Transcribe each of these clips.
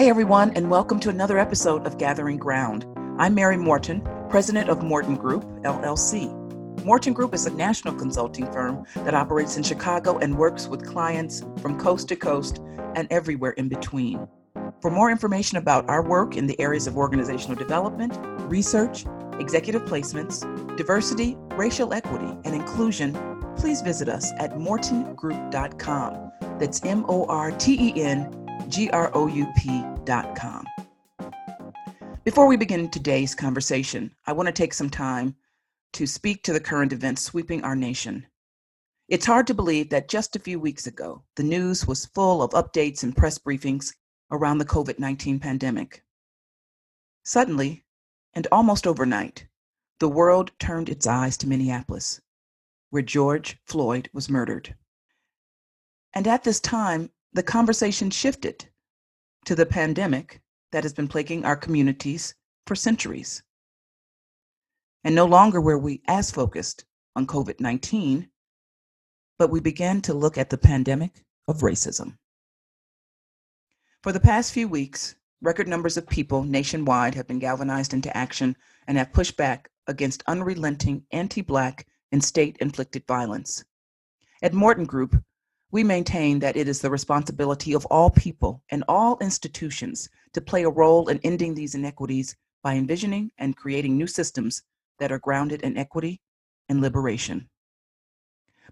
Hi, everyone, and welcome to another episode of Gathering Ground. I'm Mary Morton, president of Morton Group, LLC. Morton Group is a national consulting firm that operates in Chicago and works with clients from coast to coast and everywhere in between. For more information about our work in the areas of organizational development, research, executive placements, diversity, racial equity, and inclusion, please visit us at mortongroup.com. That's MortenGroup.com. Before we begin today's conversation, I want to take some time to speak to the current events sweeping our nation. It's hard to believe that just a few weeks ago, the news was full of updates and press briefings around the COVID-19 pandemic. Suddenly, and almost overnight, the world turned its eyes to Minneapolis, where George Floyd was murdered. And at this time, the conversation shifted to the pandemic that has been plaguing our communities for centuries. And no longer were we as focused on COVID-19, but we began to look at the pandemic of racism. For the past few weeks, record numbers of people nationwide have been galvanized into action and have pushed back against unrelenting anti-Black and state-inflicted violence. At Morton Group, we maintain that it is the responsibility of all people and all institutions to play a role in ending these inequities by envisioning and creating new systems that are grounded in equity and liberation.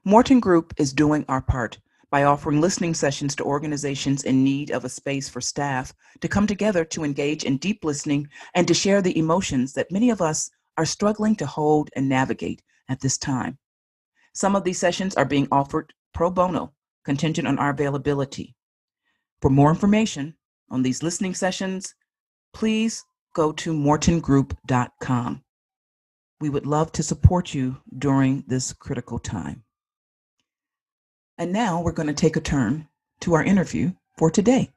Morton Group is doing our part by offering listening sessions to organizations in need of a space for staff to come together to engage in deep listening and to share the emotions that many of us are struggling to hold and navigate at this time. Some of these sessions are being offered pro bono, contingent on our availability. For more information on these listening sessions, please go to mortongroup.com. We would love to support you during this critical time. And now we're going to take a turn to our interview for today.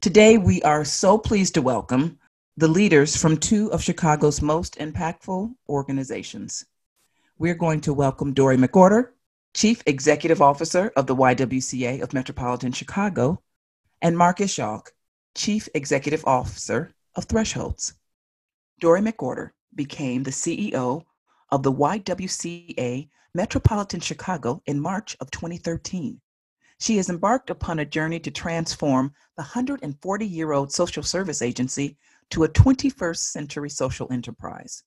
Today, we are so pleased to welcome the leaders from two of Chicago's most impactful organizations. We're going to welcome Dori McWhorter, Chief Executive Officer of the YWCA of Metropolitan Chicago, and Marcus Schalk, Chief Executive Officer of Thresholds. Dori McWhorter became the CEO of the YWCA Metropolitan Chicago in March of 2013. She has embarked upon a journey to transform the 140-year-old social service agency to a 21st century social enterprise.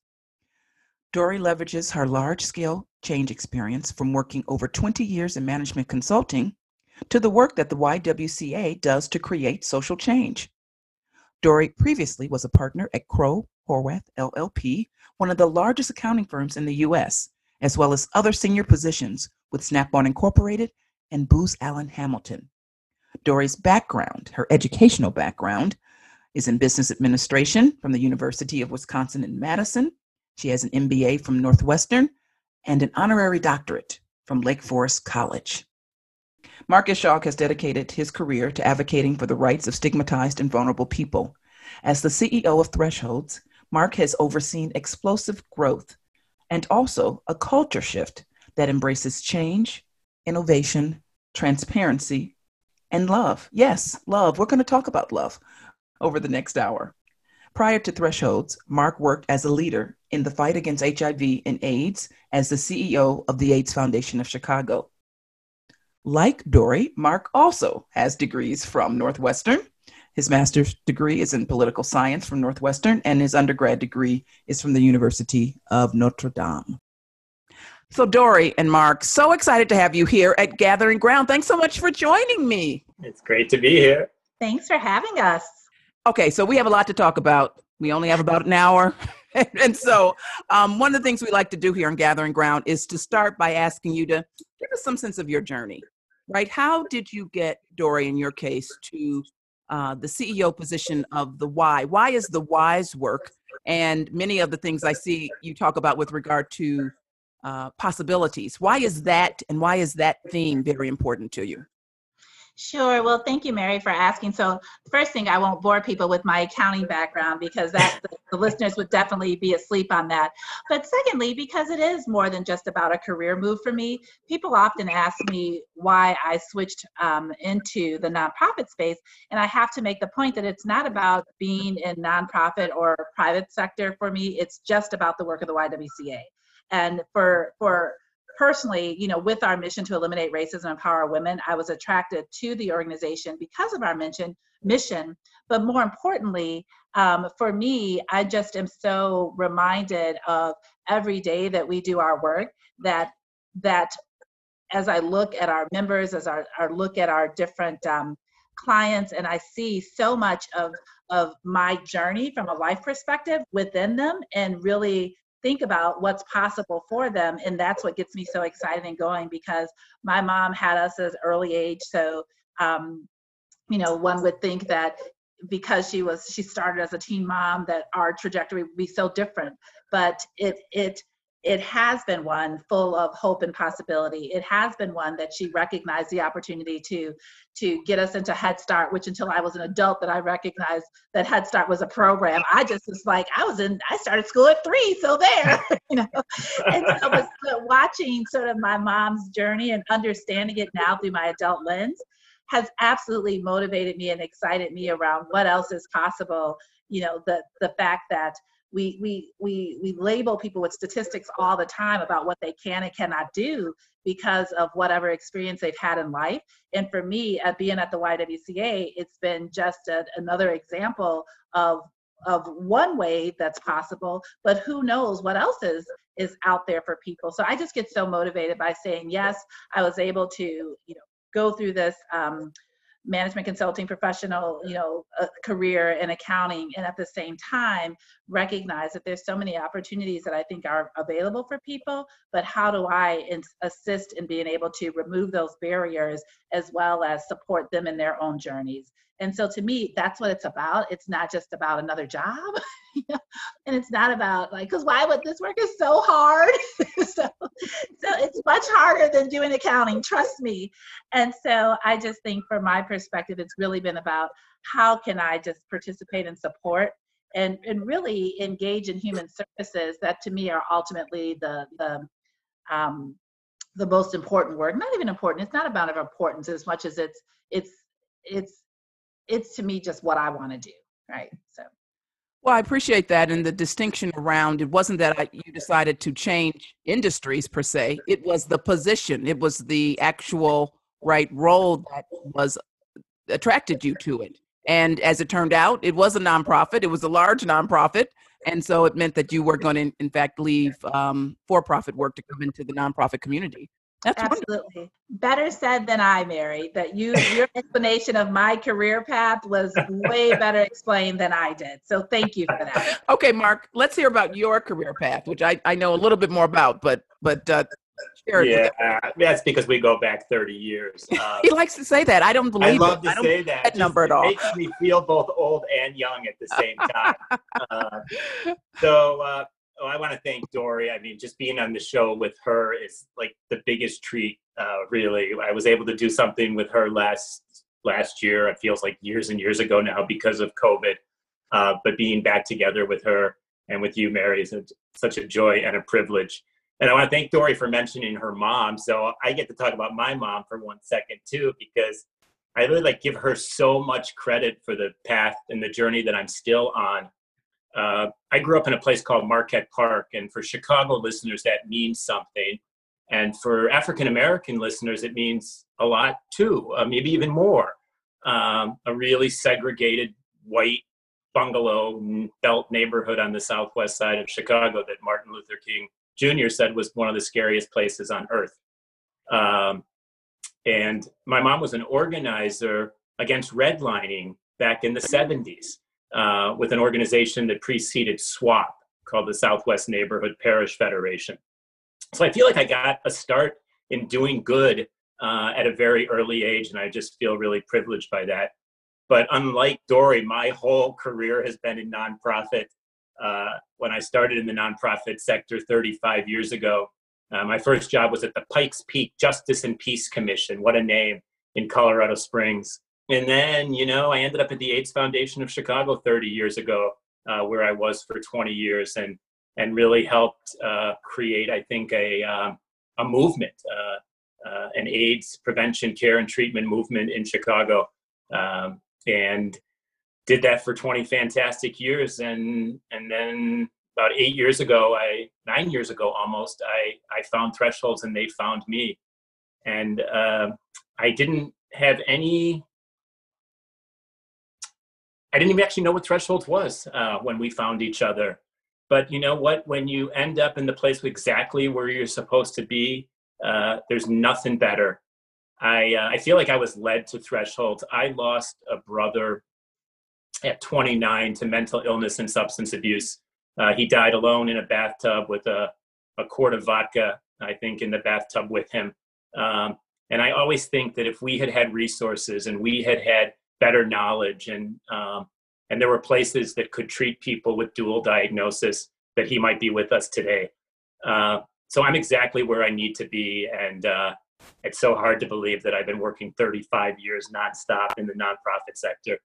Dori leverages her large-scale change experience from working over 20 years in management consulting to the work that the YWCA does to create social change. Dori previously was a partner at Crowe Horwath LLP, one of the largest accounting firms in the U.S., as well as other senior positions with Snap-on Incorporated and Booz Allen Hamilton. Dori's background, her educational background, is in business administration from the University of Wisconsin in Madison. She has an MBA from Northwestern and an honorary doctorate from Lake Forest College. Marcus Schalk has dedicated his career to advocating for the rights of stigmatized and vulnerable people. As the CEO of Thresholds, Mark has overseen explosive growth and also a culture shift that embraces change, innovation, transparency, and love. Yes, love. We're going to talk about love over the next hour. Prior to Thresholds, Mark worked as a leader in the fight against HIV and AIDS as the CEO of the AIDS Foundation of Chicago. Like Dori, Mark also has degrees from Northwestern. His master's degree is in political science from Northwestern, and his undergrad degree is from the University of Notre Dame. So Dori and Mark, so excited to have you here at Gathering Ground. Thanks so much for joining me. It's great to be here. Thanks for having us. Okay, so we have a lot to talk about. We only have about an hour. And so one of the things we like to do here on Gathering Ground is to start by asking you to give us some sense of your journey, right? How did you get, Dori, in your case, to the CEO position of the Y? Why is the Y's work? And many of the things I see you talk about with regard to possibilities. Why is that, and why is that theme very important to you? Sure. Well, thank you, Mary, for asking. So first thing, I won't bore people with my accounting background because that's the the listeners would definitely be asleep on that. But secondly, because it is more than just about a career move for me, people often ask me why I switched into the nonprofit space. And I have to make the point that it's not about being in nonprofit or private sector for me. It's just about the work of the YWCA. And for personally, you know, with our mission to eliminate racism and empower women, I was attracted to the organization because of our mission. But more importantly, for me, I just am so reminded of every day that we do our work, that as I look at our members, as I look at our different clients, and I see so much of my journey from a life perspective within them, and really think about what's possible for them. And that's what gets me so excited and going, because my mom had us as early age. So, you know, one would think that because she started as a teen mom, that our trajectory would be so different, but it has been one full of hope and possibility. It has been one that she recognized the opportunity to get us into Head Start, which until I was an adult that I recognized that Head Start was a program. I just was like, I started school at 3, so there, you know. And so I was watching sort of my mom's journey and understanding it now through my adult lens has absolutely motivated me and excited me around what else is possible. You know, the fact that we label people with statistics all the time about what they can and cannot do because of whatever experience they've had in life. And for me, being at the YWCA, it's been just another example of one way that's possible, but who knows what else is out there for people. So I just get so motivated by saying, yes, I was able to, you know, go through this management consulting professional, you know, a career in accounting, and at the same time recognize that there's so many opportunities that I think are available for people, but how do I assist in being able to remove those barriers as well as support them in their own journeys? And so to me, that's what it's about. It's not just about another job. You know? And it's not about like, because why would this work is so hard? so it's much harder than doing accounting, trust me. And so I just think from my perspective, it's really been about how can I just participate and support and really engage in human services that to me are ultimately the most important work. Not even important. It's not about importance as much as it's to me just what I want to do, right? So, well, I appreciate that, and the distinction around it wasn't that you decided to change industries per se. It was the position. It was the actual right role that was attracted you to it. And as it turned out, it was a nonprofit. It was a large nonprofit, and so it meant that you were going to, in fact, leave for-profit work to come into the nonprofit community. That's absolutely wonderful. Better said than I, Mary, that your explanation of my career path was way better explained than I did. So thank you for that. Okay, Mark, let's hear about your career path, which I know a little bit more about, but share it. Yeah, that's because we go back 30 years. He likes to say that. I don't believe it. I love to say that. That number at all. It makes me feel both old and young at the same time. Oh, I want to thank Dori. I mean, just being on the show with her is like the biggest treat, really. I was able to do something with her last year. It feels like years and years ago now because of COVID. But being back together with her and with you, Mary, is such a joy and a privilege. And I want to thank Dori for mentioning her mom. So I get to talk about my mom for one second, too, because I really give her so much credit for the path and the journey that I'm still on. I grew up in a place called Marquette Park, and for Chicago listeners, that means something. And for African-American listeners, it means a lot too, maybe even more. A really segregated white bungalow belt neighborhood on the southwest side of Chicago that Martin Luther King Junior said was one of the scariest places on earth. And my mom was an organizer against redlining back in the 70s. With an organization that preceded SWAP called the Southwest Neighborhood Parish Federation. So I feel like I got a start in doing good at a very early age, and I just feel really privileged by that. But unlike Dori, my whole career has been in nonprofit. When I started in the nonprofit sector 35 years ago, my first job was at the Pikes Peak Justice and Peace Commission, what a name, in Colorado Springs. And then, you know, I ended up at the AIDS Foundation of Chicago 30 years ago where I was for 20 years and really helped create, I think, a movement, an AIDS prevention, care, and treatment movement in Chicago. And did that for 20 fantastic years. And then about 8 years ago, 9 years ago almost, I found Thresholds and they found me. And I didn't even actually know what Thresholds was when we found each other. But you know what? When you end up in the place exactly where you're supposed to be, there's nothing better. I feel like I was led to Thresholds. I lost a brother at 29 to mental illness and substance abuse. He died alone in a bathtub with a quart of vodka, I think, in the bathtub with him. And I always think that if we had had resources and we had had better knowledge and there were places that could treat people with dual diagnosis, that he might be with us today. So I'm exactly where I need to be. And it's so hard to believe that I've been working 35 years nonstop in the nonprofit sector.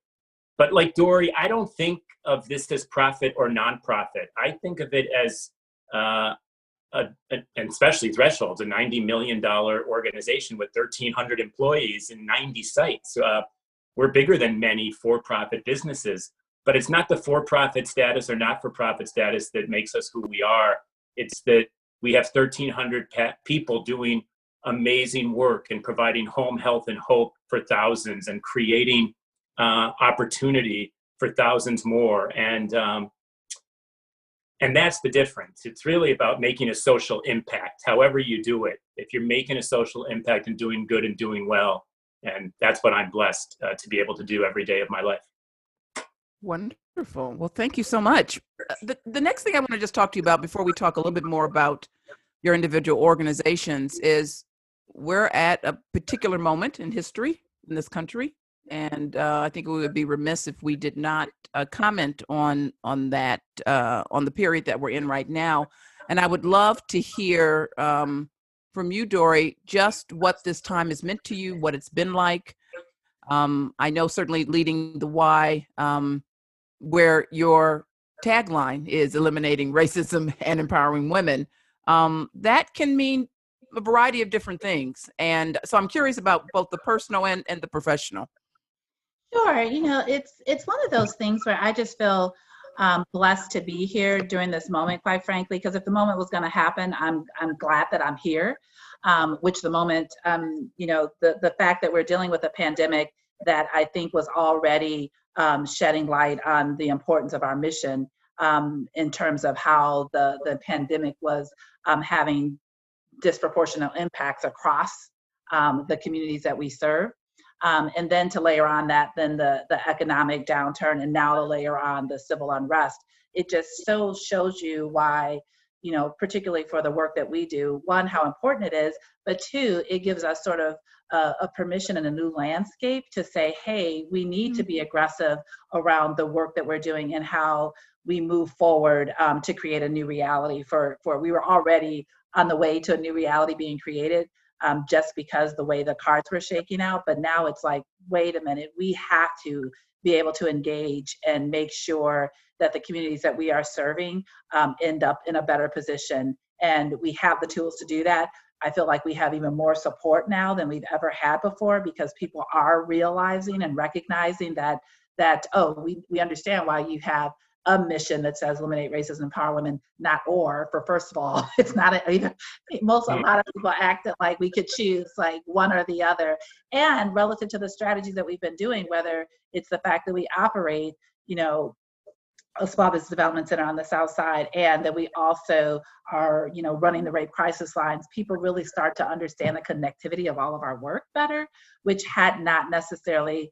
But like Dori, I don't think of this as profit or nonprofit. I think of it as, and especially Thresholds, a $90 million organization with 1,300 employees in 90 sites. We're bigger than many for-profit businesses, but it's not the for-profit status or not-for-profit status that makes us who we are. It's that we have 1,300 people doing amazing work and providing home health and hope for thousands and creating opportunity for thousands more. And that's the difference. It's really about making a social impact, however you do it. If you're making a social impact and doing good and doing well, and that's what I'm blessed to be able to do every day of my life. Wonderful. Well, thank you so much. The next thing I want to just talk to you about before we talk a little bit more about your individual organizations is we're at a particular moment in history in this country. And I think we would be remiss if we did not comment on that, on the period that we're in right now. And I would love to hear from you, Dori, just what this time has meant to you, what it's been like. I know certainly leading the Y, where your tagline is eliminating racism and empowering women. That can mean a variety of different things. And so I'm curious about both the personal and the professional. Sure. You know, it's one of those things where I just feel blessed to be here during this moment, quite frankly, because if the moment was going to happen, I'm glad that I'm here, which the moment, you know, the fact that we're dealing with a pandemic that I think was already shedding light on the importance of our mission in terms of how the pandemic was having disproportionate impacts across the communities that we serve. And then to layer on that, then the economic downturn, and now to layer on the civil unrest, it just so shows you why, you know, particularly for the work that we do, one, how important it is, but two, it gives us sort of a permission and a new landscape to say, hey, we need to be aggressive around the work that we're doing and how we move forward to create a new reality for we were already on the way to a new reality being created. Just because the way the cards were shaking out. But now it's like, wait a minute, we have to be able to engage and make sure that the communities that we are serving end up in a better position. And we have the tools to do that. I feel like we have even more support now than we've ever had before because people are realizing and recognizing that oh, we understand why you have a mission that says eliminate racism, empower women, not or. For first of all, it's not a lot of people act like we could choose like one or the other. And relative to the strategies that we've been doing, whether it's the fact that we operate, you know, a small business development center on the South Side, and that we also are, you know, running the rape crisis lines, people really start to understand the connectivity of all of our work better, which had not necessarily.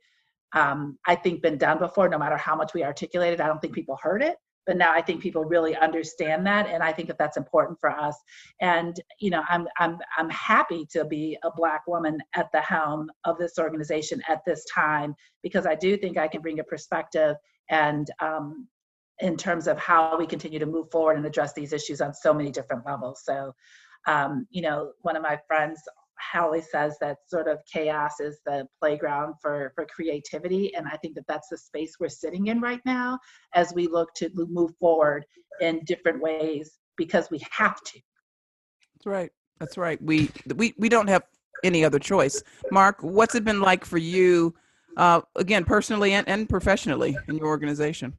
I think been done before, no matter how much we articulated. I don't think people heard it, but now I think people really understand that. And I think that that's important for us. And, you know, I'm happy to be a Black woman at the helm of this organization at this time, because I do think I can bring a perspective and in terms of how we continue to move forward and address these issues on so many different levels. So, you know, one of my friends Hallie says that sort of chaos is the playground for creativity. And I think that that's the space we're sitting in right now as we look to move forward in different ways, because we have to. That's right. That's right. We don't have any other choice. Mark, what's it been like for you, again, personally and professionally in your organization?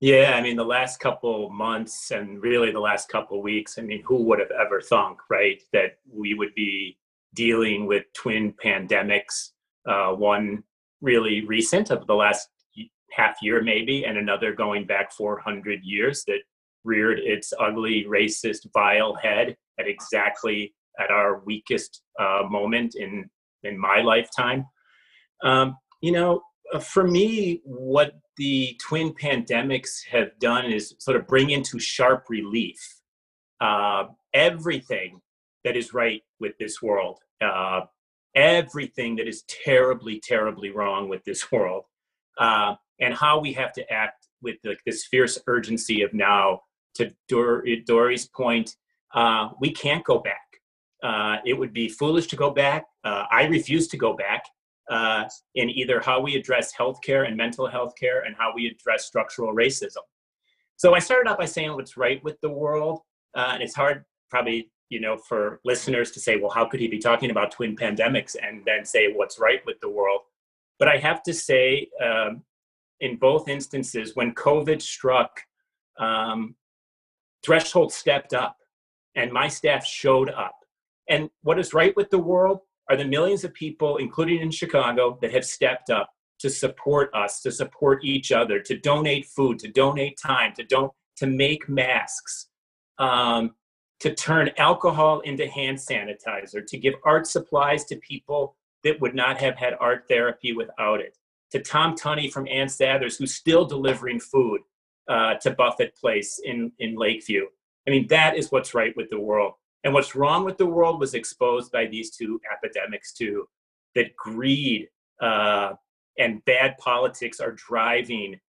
Yeah, I mean, the last couple months and really the last couple weeks, I mean, who would have ever thunk, right, that we would be dealing with twin pandemics, one really recent of the last half year maybe, and another going back 400 years that reared its ugly, racist, vile head at exactly at our weakest moment in my lifetime. You know, for me, what the twin pandemics have done is sort of bring into sharp relief everything that is right with this world, everything that is terribly, terribly wrong with this world, and how we have to act with like this fierce urgency of now. To Dori's point, we can't go back. It would be foolish to go back. I refuse to go back in either how we address healthcare and mental health care and how we address structural racism. So I started out by saying what's right with the world. And it's hard probably, you know, for listeners to say, well, how could he be talking about twin pandemics and then say what's right with the world? But I have to say, in both instances, when COVID struck, Threshold stepped up and my staff showed up. And what is right with the world are the millions of people, including in Chicago, that have stepped up to support us, to support each other, to donate food, to donate time, to make masks, to turn alcohol into hand sanitizer, to give art supplies to people that would not have had art therapy without it, to Tom Tunney from Ann Sathers, who's still delivering food to Buffett Place in Lakeview. I mean, that is what's right with the world. And what's wrong with the world was exposed by these two epidemics too, that greed and bad politics are driving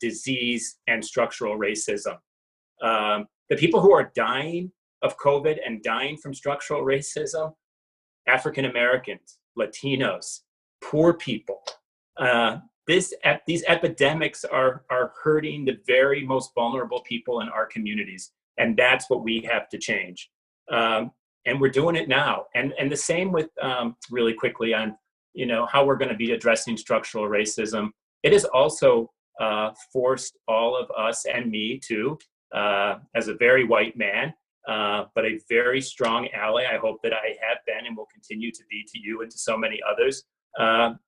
disease and structural racism. The people who are dying of COVID and dying from structural racism, African Americans, Latinos, poor people. These epidemics are hurting the very most vulnerable people in our communities. And that's what we have to change. And we're doing it now. And the same with, really quickly on, you know, how we're going to be addressing structural racism. It has also forced all of us and me too, as a very white man, but a very strong ally. I hope that I have been and will continue to be to you and to so many others.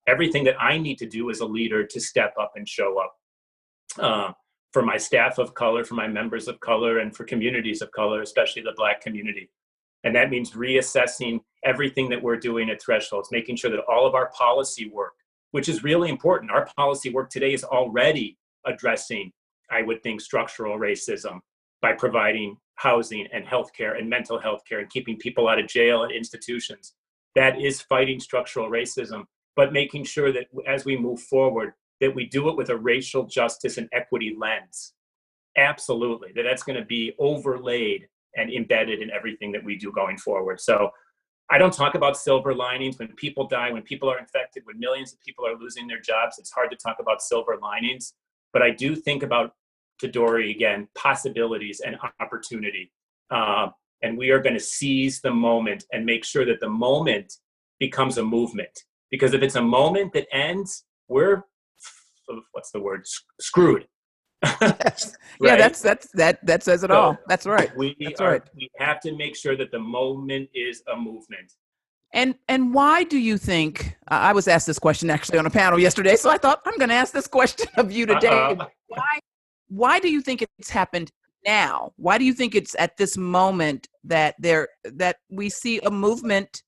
Everything that I need to do as a leader to step up and show up for my staff of color, for my members of color, and for communities of color, especially the Black community. And that means reassessing everything that we're doing at Thresholds, making sure that all of our policy work, which is really important. Our policy work today is already addressing, I would think, structural racism by providing housing and healthcare and mental health care and keeping people out of jail and institutions. That is fighting structural racism, but making sure that as we move forward, that we do it with a racial justice and equity lens. Absolutely, that's going to be overlaid and embedded in everything that we do going forward. So I don't talk about silver linings. When people die, when people are infected, when millions of people are losing their jobs, it's hard to talk about silver linings. But I do think about, to Dori again, possibilities and opportunity. And we are going to seize the moment and make sure that the moment becomes a movement. Because if it's a moment that ends, we're, what's the word? Screwed. Yes. Right? Yeah, that says it so all. That's right. We have to make sure that the moment is a movement. And why do you think, I was asked this question actually on a panel yesterday, so I thought I'm going to ask this question of you today. Why do you think it's happened now? Why do you think it's at this moment that we see a movement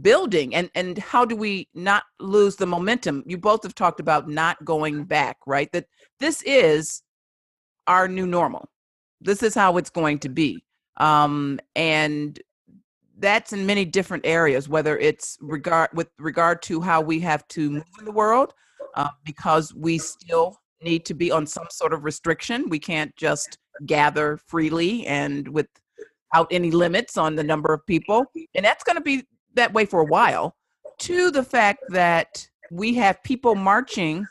building, and how do we not lose the momentum? You both have talked about not going back, right? That this is our new normal. This is how it's going to be. And that's in many different areas, whether it's with regard to how we have to move in the world, because we still need to be on some sort of restriction. We can't just gather freely and with without any limits on the number of people. And that's going to be that way for a while, to the fact that we have people marching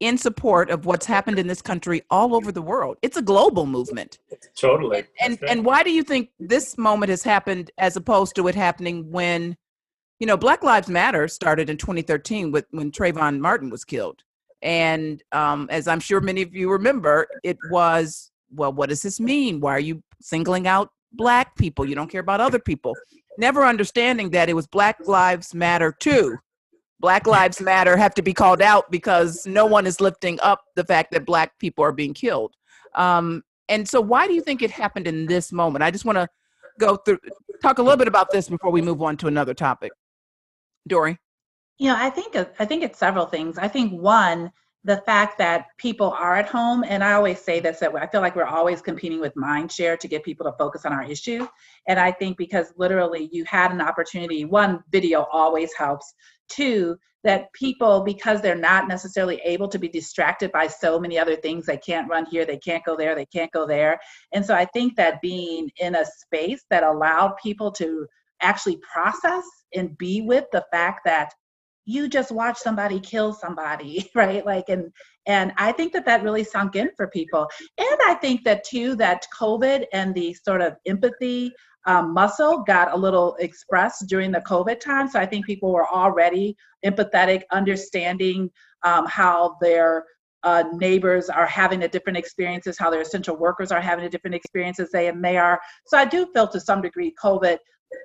in support of what's happened in this country all over the world. It's a global movement. Totally. And why do you think this moment has happened as opposed to it happening when, you know, Black Lives Matter started in 2013 when Trayvon Martin was killed. And as I'm sure many of you remember, it was, well, what does this mean? Why are you singling out Black people? You don't care about other people. Never understanding that it was Black Lives Matter too. Black Lives Matter have to be called out because no one is lifting up the fact that Black people are being killed. And so why do you think it happened in this moment? I just want to go through, talk a little bit about this before we move on to another topic. Dori? You know, I think it's several things. I think one, the fact that people are at home, and I always say this, that I feel like we're always competing with mindshare to get people to focus on our issue. And I think because literally you had an opportunity, one, video always helps. Two, that people, because they're not necessarily able to be distracted by so many other things, they can't run here, they can't go there, they can't go there. And so I think that being in a space that allowed people to actually process and be with the fact that you just watch somebody kill somebody, right? Like, and I think that that really sunk in for people. And I think that too, that COVID and the sort of empathy muscle got a little expressed during the COVID time. So I think people were already empathetic, understanding how their neighbors are having a different experiences, how their essential workers are having a different experiences they are. So I do feel to some degree COVID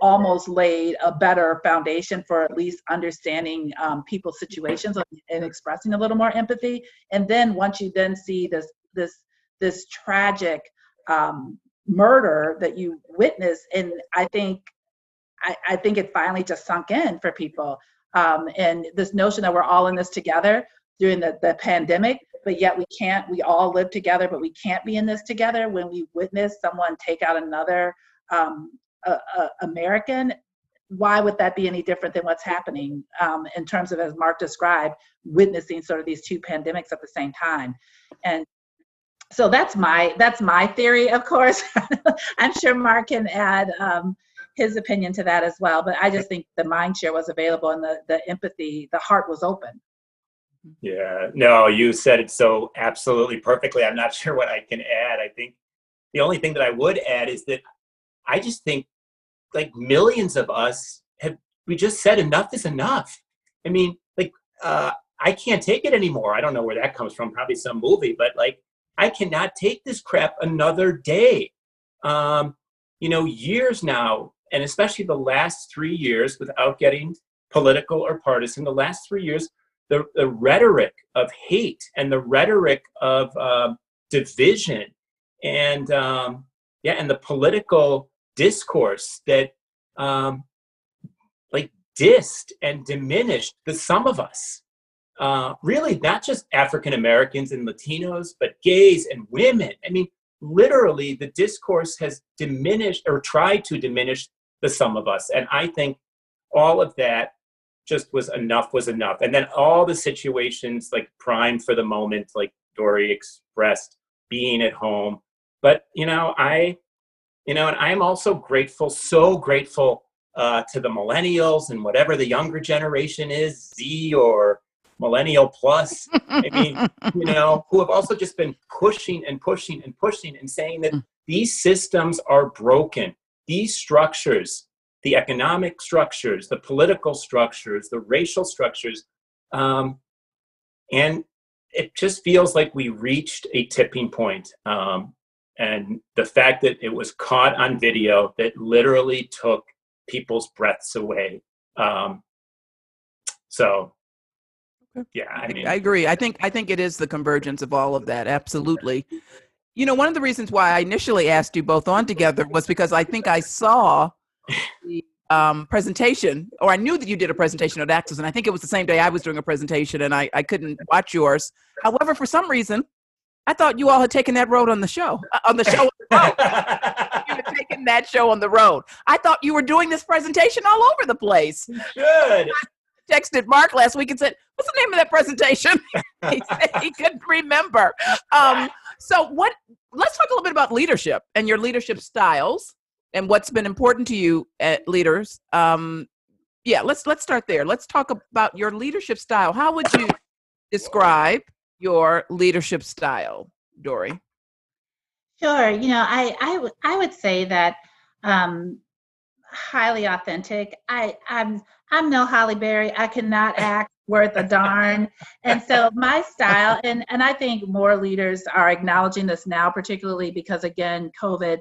almost laid a better foundation for at least understanding people's situations and expressing a little more empathy. And then once you then see this tragic murder that you witness, and I think it finally just sunk in for people. And this notion that we're all in this together during the pandemic, but yet we all live together, but we can't be in this together when we witness someone take out another American. Why would that be any different than what's happening in terms of, as Mark described, witnessing sort of these two pandemics at the same time? And so that's my theory, of course. I'm sure Mark can add his opinion to that as well, but I just think the mind share was available and the empathy, the heart was open. Yeah, no, you said it so absolutely perfectly. I'm not sure what I can add. I think the only thing that I would add is that I just think, like, millions of us we just said enough is enough. I mean, like, I can't take it anymore. I don't know where that comes from, probably some movie, but like, I cannot take this crap another day. You know, years now, and especially the last 3 years, without getting political or partisan, the last 3 years, the rhetoric of hate and the rhetoric of division and the political discourse that like dissed and diminished the sum of us, really not just African Americans and Latinos, but gays and women. I mean, literally the discourse has diminished or tried to diminish the sum of us. And I think all of that just was enough. And then all the situations like primed for the moment, like Dori expressed, being at home. But, you know, and I'm also so grateful to the millennials and whatever the younger generation is, Z or millennial plus, I mean, you know, who have also just been pushing and saying that these systems are broken. These structures, the economic structures, the political structures, the racial structures, and it just feels like we reached a tipping point. And the fact that it was caught on video that literally took people's breaths away. Yeah, I mean, I agree. I think it is the convergence of all of that. Absolutely. You know, one of the reasons why I initially asked you both on together was because I think I saw the presentation, or I knew that you did a presentation at Axis, and I think it was the same day I was doing a presentation, and I couldn't watch yours. However, for some reason, I thought you all had taken that road on the show. You had taken that show on the road. I thought you were doing this presentation all over the place. Good. I texted Mark last week and said, "What's the name of that presentation?" He said he couldn't remember. So let's talk a little bit about leadership and your leadership styles and what's been important to you at leaders. Let's start there. Let's talk about your leadership style. How would you describe your leadership style, Dori? Sure. You know, I would say that highly authentic. I'm no Halle Berry. I cannot act worth a darn. And so my style, and I think more leaders are acknowledging this now, particularly because, again, COVID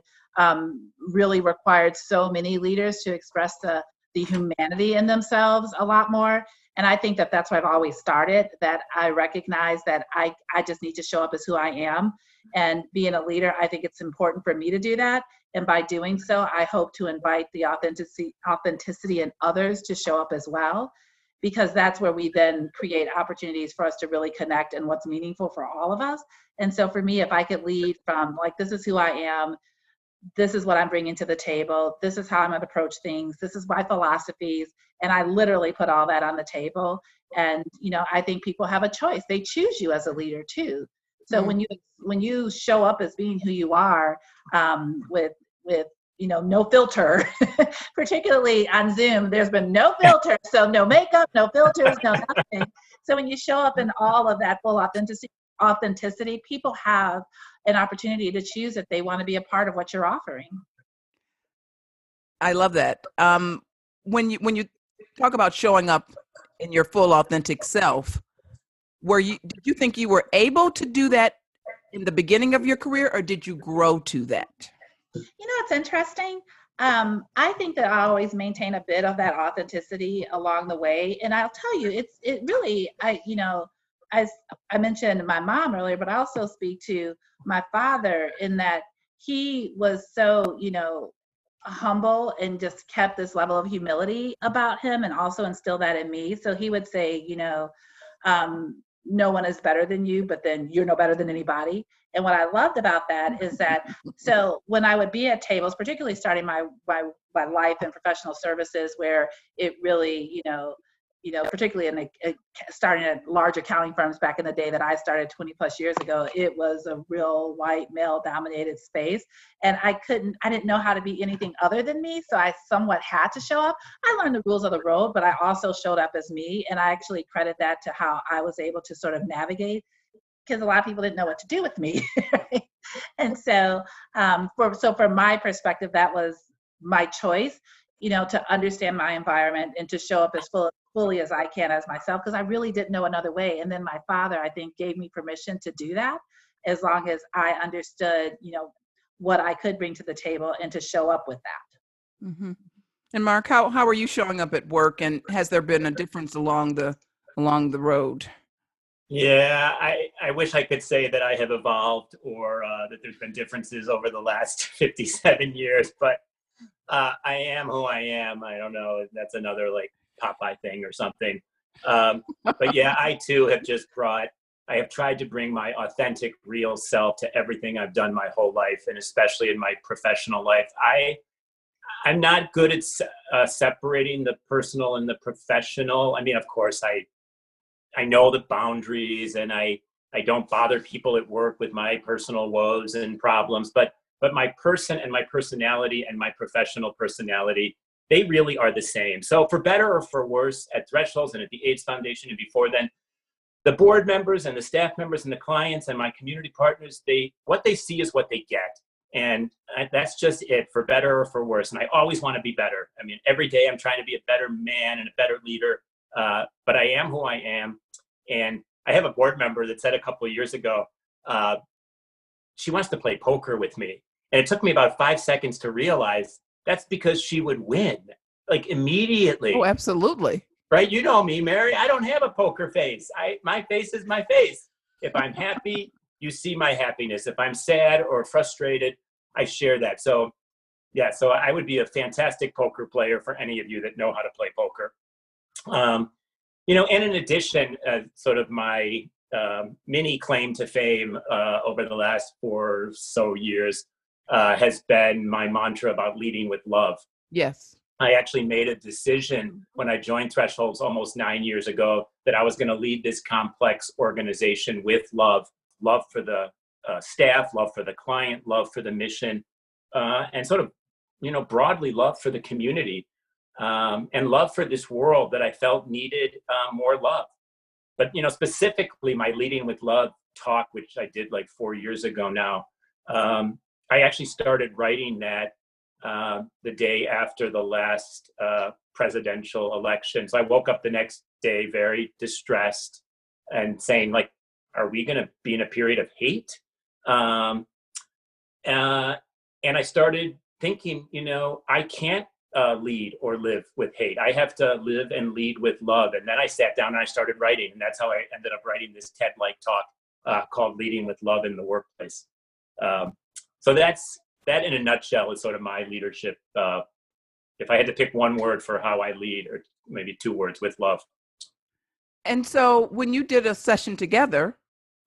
really required so many leaders to express the humanity in themselves a lot more. And I think that that's where I've always started, that I recognize that I just need to show up as who I am. And being a leader, I think it's important for me to do that. And by doing so, I hope to invite the authenticity in others to show up as well, because that's where we then create opportunities for us to really connect and what's meaningful for all of us. And so for me, if I could lead from like, this is who I am, this is what I'm bringing to the table, this is how I'm going to approach things, this is my philosophies, and I literally put all that on the table. And, you know, I think people have a choice. They choose you as a leader too. So when you show up as being who you are, with you know, no filter, particularly on Zoom, there's been no filter, so no makeup, no filters, no nothing. So when you show up in all of that full authenticity, people have an opportunity to choose if they want to be a part of what you're offering. I love that. When you talk about showing up in your full authentic self, did you think you were able to do that in the beginning of your career, or did you grow to that? You know, it's interesting. I think that I always maintain a bit of that authenticity along the way. And I'll tell you, as I mentioned my mom earlier, but I also speak to my father in that he was so, you know, humble and just kept this level of humility about him and also instilled that in me. So he would say, you know, no one is better than you, but then you're no better than anybody. And what I loved about that is that, so when I would be at tables, particularly starting my life in professional services, where it really, you know, particularly in starting at large accounting firms back in the day that I started 20 plus years ago, it was a real white male dominated space. And I didn't know how to be anything other than me. So I somewhat had to show up. I learned the rules of the road, but I also showed up as me. And I actually credit that to how I was able to sort of navigate, because a lot of people didn't know what to do with me. Right? And so, from my perspective, that was my choice, you know, to understand my environment and to show up as fully as I can as myself, because I really didn't know another way. And then my father, I think, gave me permission to do that as long as I understood, you know, what I could bring to the table and to show up with that. Mm-hmm. And Mark, how are you showing up at work, and has there been a difference along the road? Yeah, I wish I could say that I have evolved or that there's been differences over the last 57 years, but I am who I am. I don't know. That's another like Popeye thing or something. But yeah, I too have I have tried to bring my authentic, real self to everything I've done my whole life, and especially in my professional life. I'm not good at separating the personal and the professional. I mean, of course, I know the boundaries, and I don't bother people at work with my personal woes and problems, but my person and my personality and my professional personality, they really are the same. So for better or for worse, at Thresholds and at the AIDS Foundation and before then, the board members and the staff members and the clients and my community partners, what they see is what they get. And that's just it, for better or for worse. And I always want to be better. I mean, every day I'm trying to be a better man and a better leader, but I am who I am. And I have a board member that said a couple of years ago, she wants to play poker with me. And it took me about 5 seconds to realize that's because she would win, like immediately. Oh, absolutely. Right? You know me, Mary. I don't have a poker face. My face is my face. If I'm happy, you see my happiness. If I'm sad or frustrated, I share that. So, yeah, so I would be a fantastic poker player for any of you that know how to play poker. You know, and in addition, sort of my mini claim to fame over the last four or so years, has been my mantra about leading with love. Yes. I actually made a decision when I joined Thresholds almost 9 years ago that I was going to lead this complex organization with love for the staff, love for the client, love for the mission, and sort of, you know, broadly love for the community, and love for this world that I felt needed more love. But, you know, specifically my Leading with Love talk, which I did like 4 years ago now, I actually started writing that the day after the last presidential election. So I woke up the next day very distressed and saying, like, are we going to be in a period of hate? And I started thinking, you know, I can't lead or live with hate. I have to live and lead with love. And then I sat down and I started writing. And that's how I ended up writing this TED-like talk called Leading with Love in the Workplace. So that in a nutshell is sort of my leadership. If I had to pick one word for how I lead, or maybe two words, with love. And so when you did a session together,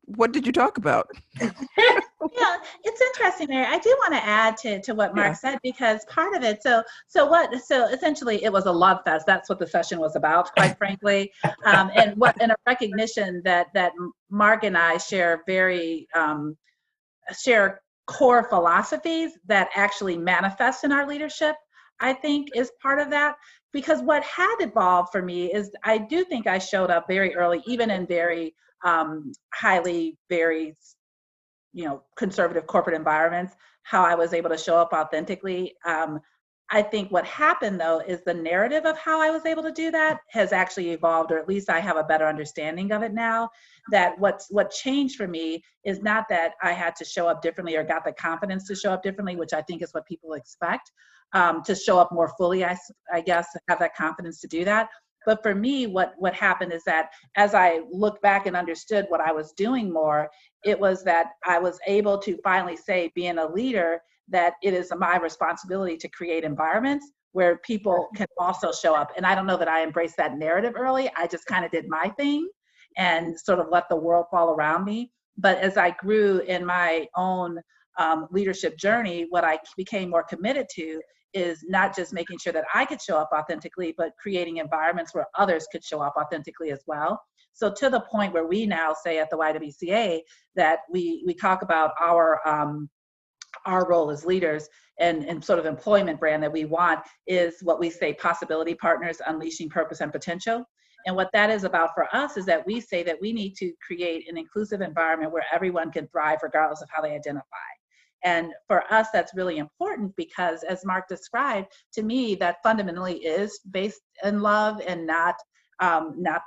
what did you talk about? Yeah, it's interesting, Mary. I do want to add to what Mark said, because part of it, so essentially it was a love fest. That's what the session was about, quite frankly. And a recognition that Mark and I share core philosophies that actually manifest in our leadership, I think, is part of that. Because what had evolved for me is I do think I showed up very early, even in very highly, very, you know, conservative corporate environments, how I was able to show up authentically. I think what happened, though, is the narrative of how I was able to do that has actually evolved, or at least I have a better understanding of it now, that what changed for me is not that I had to show up differently or got the confidence to show up differently, which I think is what people expect, to show up more fully, I guess, have that confidence to do that. But for me, what happened is that as I look back and understood what I was doing more, it was that I was able to finally say, being a leader, that it is my responsibility to create environments where people can also show up. And I don't know that I embraced that narrative early. I just kind of did my thing and sort of let the world fall around me. But as I grew in my own leadership journey, what I became more committed to is not just making sure that I could show up authentically, but creating environments where others could show up authentically as well. So to the point where we now say at the YWCA that we talk about our role as leaders and sort of employment brand that we want is what we say possibility partners, unleashing purpose and potential. And what that is about for us is that we say that we need to create an inclusive environment where everyone can thrive regardless of how they identify. And for us, that's really important because, as Mark described, to me, that fundamentally is based in love and not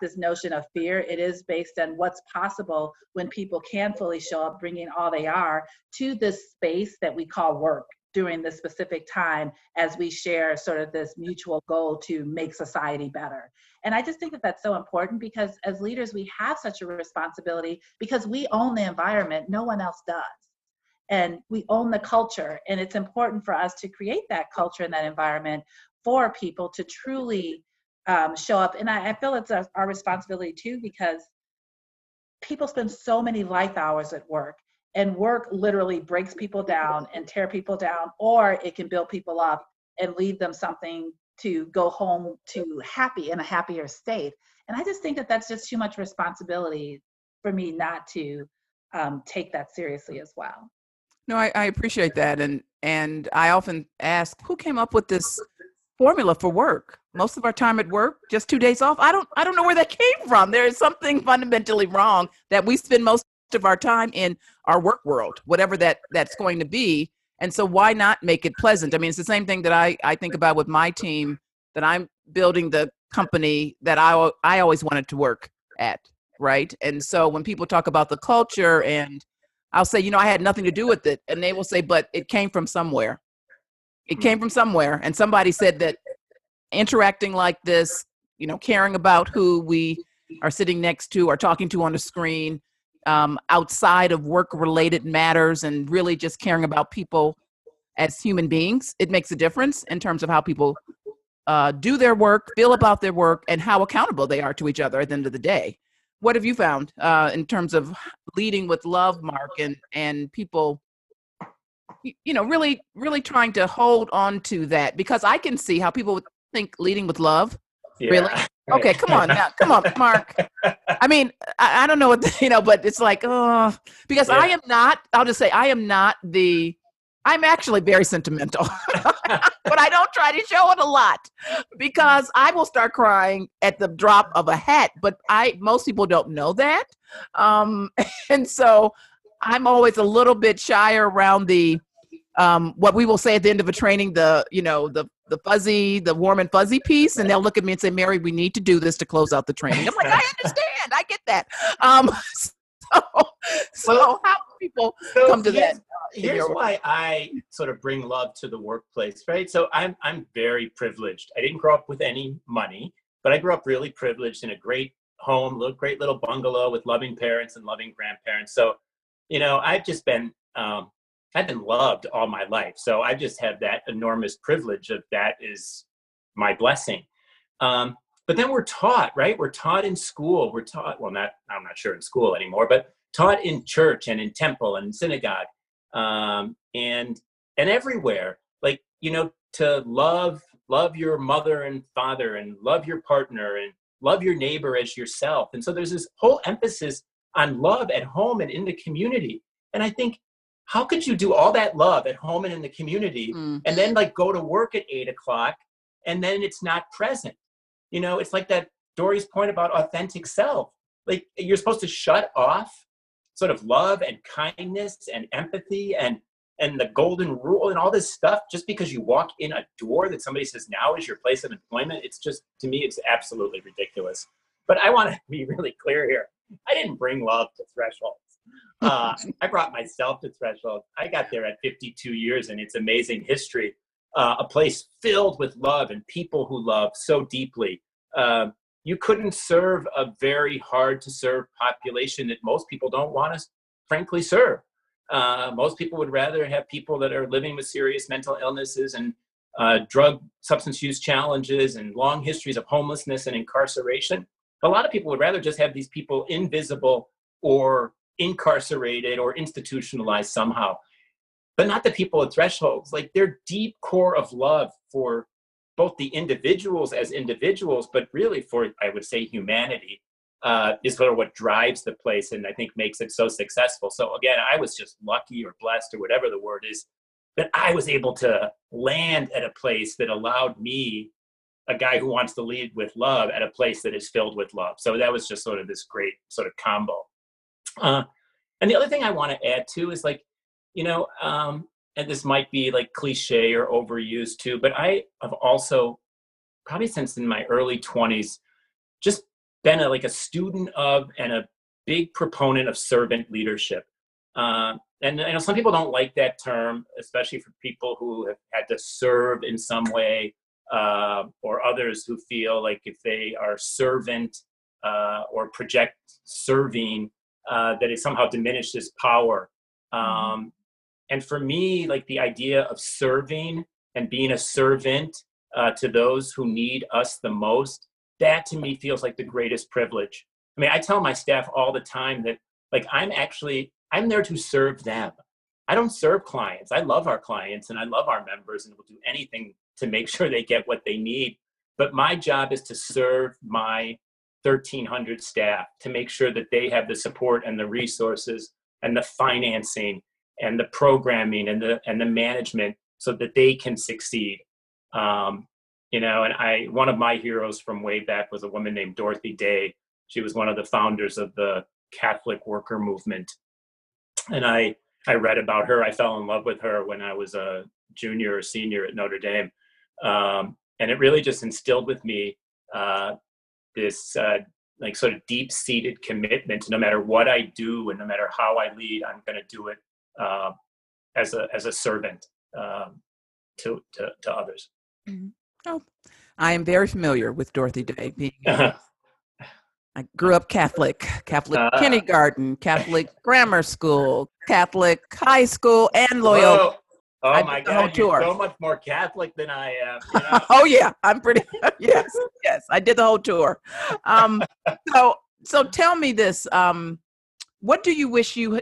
this notion of fear. It is based on what's possible when people can fully show up, bringing all they are to this space that we call work during this specific time as we share sort of this mutual goal to make society better. And I just think that that's so important because as leaders, we have such a responsibility because we own the environment. No one else does. And we own the culture, and it's important for us to create that culture and that environment for people to truly show up. And I feel it's our responsibility too, because people spend so many life hours at work, and work literally breaks people down and tear people down, or it can build people up and leave them something to go home to happy, in a happier state. And I just think that that's just too much responsibility for me not to take that seriously as well. No, I appreciate that. And I often ask, who came up with this formula for work? Most of our time at work, just 2 days off. I don't know where that came from. There is something fundamentally wrong that we spend most of our time in our work world, whatever that's going to be. And so why not make it pleasant? I mean, it's the same thing that I think about with my team, that I'm building the company that I always wanted to work at, right? And so when people talk about the culture, and I'll say, you know, I had nothing to do with it. And they will say, but it came from somewhere. It came from somewhere. And somebody said that interacting like this, you know, caring about who we are sitting next to or talking to on the screen, outside of work-related matters, and really just caring about people as human beings, it makes a difference in terms of how people do their work, feel about their work, and how accountable they are to each other at the end of the day. What have you found in terms of leading with love, Mark, and people, you know, really, really trying to hold on to that? Because I can see how people would think leading with love, yeah. Really? Okay, come on now. Come on, Mark. I mean, I don't know what, but it's like, oh, because I am not, I'll just say I'm actually very sentimental, but I don't try to show it a lot because I will start crying at the drop of a hat, but most people don't know that. And so I'm always a little bit shy around the, what we will say at the end of a training, the warm and fuzzy piece. And they'll look at me and say, Mary, we need to do this to close out the training. I'm like, I understand. I get that. So how do people come to that? Here's why I sort of bring love to the workplace, right? So I'm very privileged. I didn't grow up with any money, but I grew up really privileged in a great home, great little bungalow with loving parents and loving grandparents. So, I've just been, I've been loved all my life. So I just have that enormous privilege of that is my blessing. But then we're taught, right? We're taught in school. We're taught, I'm not sure in school anymore, but taught in church and in temple and synagogue. And everywhere, like, to love your mother and father and love your partner and love your neighbor as yourself. And so there's this whole emphasis on love at home and in the community. And I think, how could you do all that love at home and in the community and then like go to work at 8:00 and then it's not present? It's like that Dori's point about authentic self. Like you're supposed to shut off sort of love and kindness and empathy and the golden rule and all this stuff just because you walk in a door that somebody says now is your place of employment. It's just, to me, it's absolutely ridiculous. But I want to be really clear here. I didn't bring love to Thresholds. I brought myself to Thresholds. I got there at 52 years and it's amazing history. A place filled with love and people who love so deeply. You couldn't serve a very hard to serve population that most people don't want to frankly serve. Most people would rather have people that are living with serious mental illnesses and drug substance use challenges and long histories of homelessness and incarceration. A lot of people would rather just have these people invisible or incarcerated or institutionalized somehow, but not the people at Thresholds. Like their deep core of love for both the individuals as individuals, but really for, I would say, humanity is sort of what drives the place and I think makes it so successful. So again, I was just lucky or blessed or whatever the word is that I was able to land at a place that allowed me, a guy who wants to lead with love, at a place that is filled with love. So that was just sort of this great sort of combo. And the other thing I want to add too is like, and this might be like cliche or overused too, but I have also probably since in my early 20s, just been a student of and a big proponent of servant leadership. And I know some people don't like that term, especially for people who have had to serve in some way or others who feel like if they are servant or project serving, that it somehow diminishes power. And for me, like the idea of serving and being a servant to those who need us the most, that to me feels like the greatest privilege. I mean, I tell my staff all the time that like, I'm there to serve them. I don't serve clients. I love our clients and I love our members and will do anything to make sure they get what they need. But my job is to serve my 1,300 staff to make sure that they have the support and the resources and the financing and the programming and the management so that they can succeed. And one of my heroes from way back was a woman named Dorothy Day. She was one of the founders of the Catholic Worker Movement. And I read about her. I fell in love with her when I was a junior or senior at Notre Dame. And it really just instilled with me this like sort of deep-seated commitment. No matter what I do and no matter how I lead, I'm going to do it as a servant to others. Mm-hmm. Oh, I am very familiar with Dorothy Day. I grew up Catholic kindergarten, Catholic grammar school, Catholic high school, and Loyola. Oh my God, you're so much more Catholic than I am. Oh yeah, I'm pretty, yes, I did the whole tour. So tell me this, what do you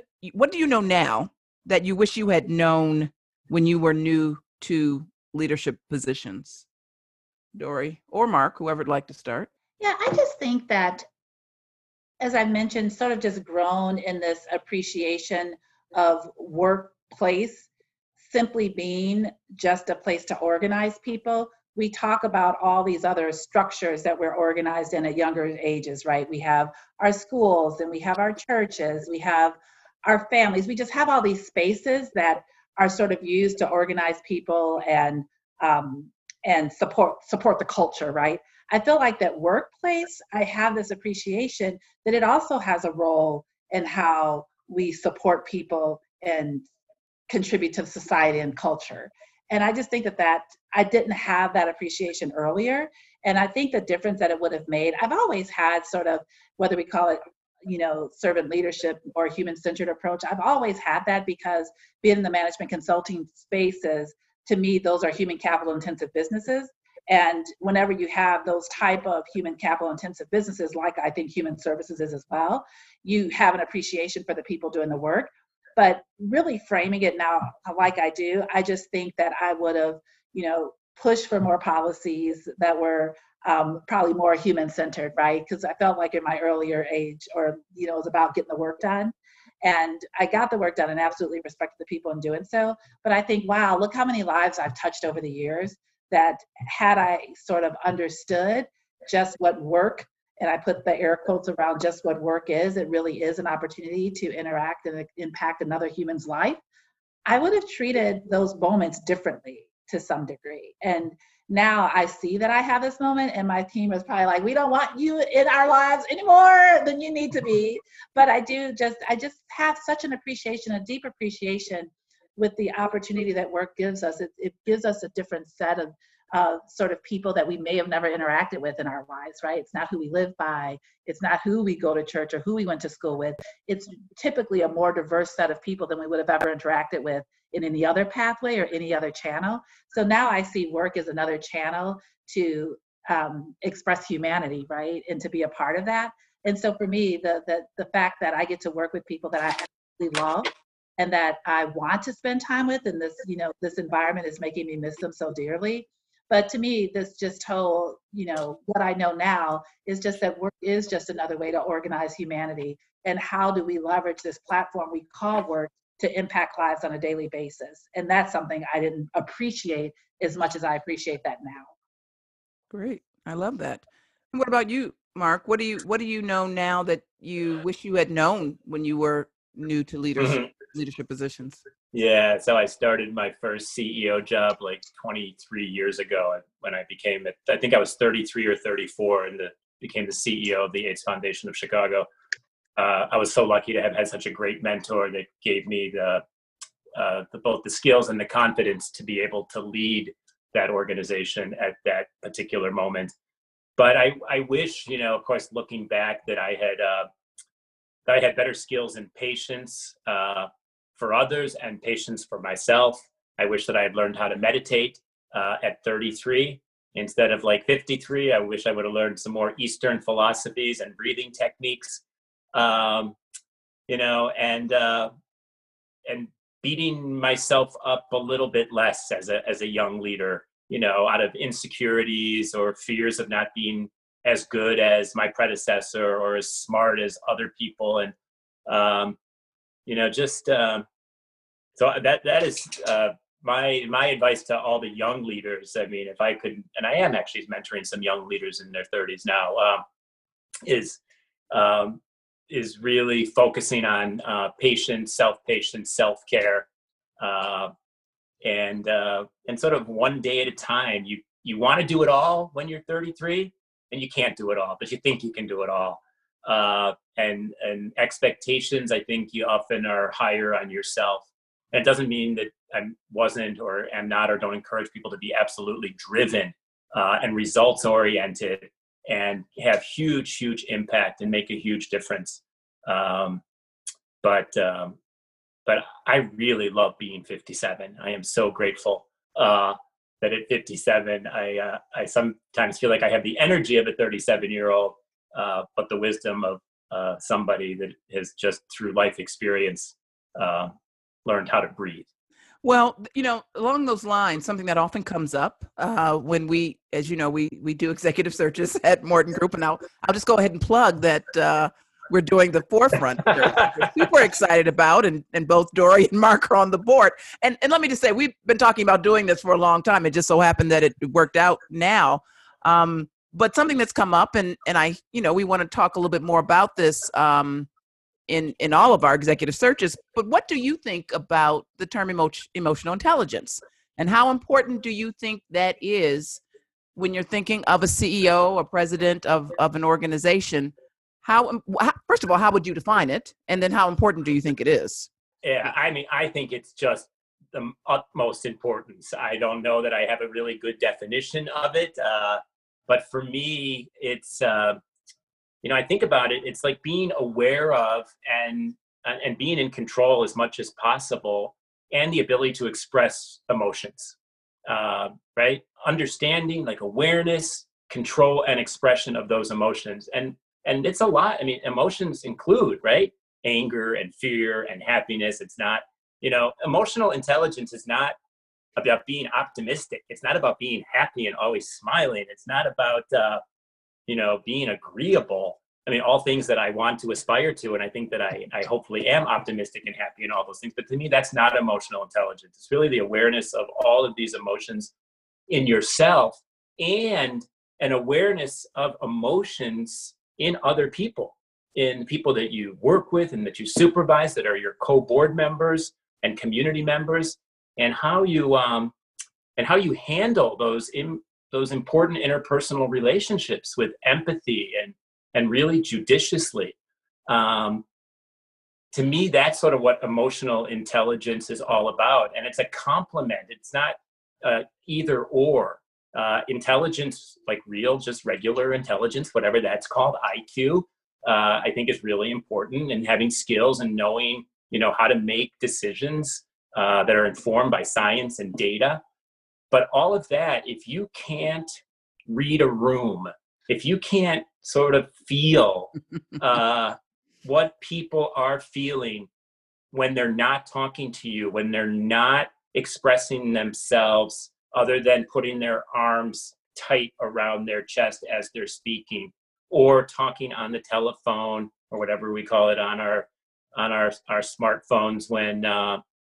know now that you wish you had known when you were new to leadership positions? Dori or Mark, whoever'd like to start. Yeah, I just think that, as I mentioned, sort of just grown in this appreciation of workplace simply being just a place to organize people. We talk about all these other structures that we're organized in at younger ages, right? We have our schools and we have our churches, we have our families. We just have all these spaces that are sort of used to organize people and support the culture, right? I feel like that workplace, I have this appreciation that it also has a role in how we support people and contribute to society and culture. And I just think that I didn't have that appreciation earlier. And I think the difference that it would have made, I've always had sort of, whether we call it, you know, servant leadership or human-centered approach, I've always had that because being in the management consulting spaces, to me, those are human capital intensive businesses. And whenever you have those type of human capital intensive businesses, like I think human services is as well, you have an appreciation for the people doing the work. But really framing it now like I do, I just think that I would have, you know, pushed for more policies that were probably more human-centered, right? Because I felt like in my earlier age, or, you know, it was about getting the work done. And I got the work done and absolutely respected the people in doing so. But I think, wow, look how many lives I've touched over the years that had I sort of understood just what work, and I put the air quotes around just what work is, it really is an opportunity to interact and impact another human's life, I would have treated those moments differently to some degree. And now I see that I have this moment and my team is probably like, we don't want you in our lives any more than you need to be. But I just have such an appreciation, a deep appreciation with the opportunity that work gives us. It gives us a different set of sort of people that we may have never interacted with in our lives, right? It's not who we live by. It's not who we go to church or who we went to school with. It's typically a more diverse set of people than we would have ever interacted with in any other pathway or any other channel. So now I see work as another channel to express humanity, right? And to be a part of that. And so for me, the fact that I get to work with people that I absolutely love and that I want to spend time with, and this, you know, this environment is making me miss them so dearly. But to me, this just whole, you know, what I know now is just that work is just another way to organize humanity. And how do we leverage this platform we call work to impact lives on a daily basis? And that's something I didn't appreciate as much as I appreciate that now. Great. I love that. And what about you, Mark? What do you know now that you wish you had known when you were new to leadership positions? Yeah, so I started my first CEO job like 23 years ago when I became, I think I was 33 or 34 and became the CEO of the AIDS Foundation of Chicago. I was so lucky to have had such a great mentor that gave me both the skills and the confidence to be able to lead that organization at that particular moment. But I wish, you know, of course, looking back that I had better skills in patience for others and patience for myself. I wish that I had learned how to meditate at 33 instead of like 53. I wish I would have learned some more Eastern philosophies and breathing techniques, you know, and beating myself up a little bit less as a young leader, you know, out of insecurities or fears of not being as good as my predecessor or as smart as other people. And, you know, just, so that is, my advice to all the young leaders. I mean, if I could, and I am actually mentoring some young leaders in their 30s now, is really focusing on, patience, self-care, and sort of one day at a time. You want to do it all when you're 33. And you can't do it all, but you think you can do it all. And expectations, I think you often are higher on yourself. And it doesn't mean that I wasn't or am not or don't encourage people to be absolutely driven and results-oriented and have huge, huge impact and make a huge difference. But I really love being 57. I am so grateful. That at 57, I sometimes feel like I have the energy of a 37-year-old, but the wisdom of somebody that has just through life experience learned how to breathe. Well, you know, along those lines, something that often comes up when we, as you know, we do executive searches at Morton Group, and I'll just go ahead and plug that we're doing the Forefront. We're super excited about, and both Dori and Mark are on the board. And let me just say, we've been talking about doing this for a long time. It just so happened that it worked out now. But something that's come up, and I, you know, we want to talk a little bit more about this in all of our executive searches, but what do you think about the term emotional intelligence? And how important do you think that is when you're thinking of a CEO or president of an organization? How, first of all, how would you define it? And then how important do you think it is? Yeah, I mean, I think it's just the utmost importance. I don't know that I have a really good definition of it. But for me, it's, you know, I think about it, it's like being aware of and being in control as much as possible, and the ability to express emotions, right? Understanding, like awareness, control, and expression of those emotions. And it's a lot. I mean, emotions include, right, anger and fear and happiness. It's not, you know, emotional intelligence is not about being optimistic. It's not about being happy and always smiling. It's not about, you know, being agreeable. I mean, all things that I want to aspire to. And I think that I hopefully am optimistic and happy and all those things. But to me, that's not emotional intelligence. It's really the awareness of all of these emotions in yourself, and an awareness of emotions in other people, in people that you work with and that you supervise, that are your co-board members and community members, and how you handle those important interpersonal relationships with empathy and really judiciously. To me, that's sort of what emotional intelligence is all about, and it's a complement. It's not either or. Intelligence, like real, just regular intelligence, whatever that's called, IQ, I think is really important, and having skills and knowing, you know, how to make decisions that are informed by science and data. But all of that, if you can't read a room, if you can't sort of feel what people are feeling when they're not talking to you, when they're not expressing themselves other than putting their arms tight around their chest as they're speaking, or talking on the telephone, or whatever we call it on our smartphones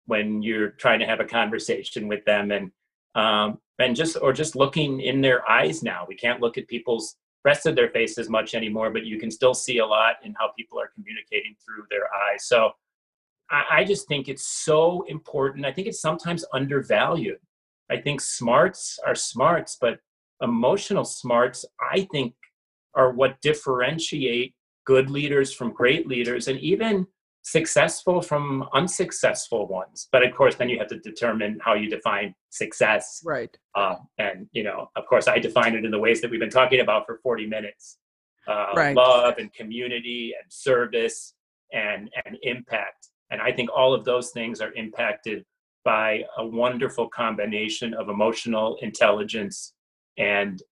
when you're trying to have a conversation with them, and just looking in their eyes now. We can't look at people's rest of their face as much anymore, but you can still see a lot in how people are communicating through their eyes. So I just think it's so important. I think it's sometimes undervalued. I think smarts are smarts, but emotional smarts, I think, are what differentiate good leaders from great leaders, and even successful from unsuccessful ones. But of course, then you have to determine how you define success. Right. And, you know, of course, I define it in the ways that we've been talking about for 40 minutes. Right. Love and community and service and impact. And I think all of those things are impacted by a wonderful combination of emotional intelligence and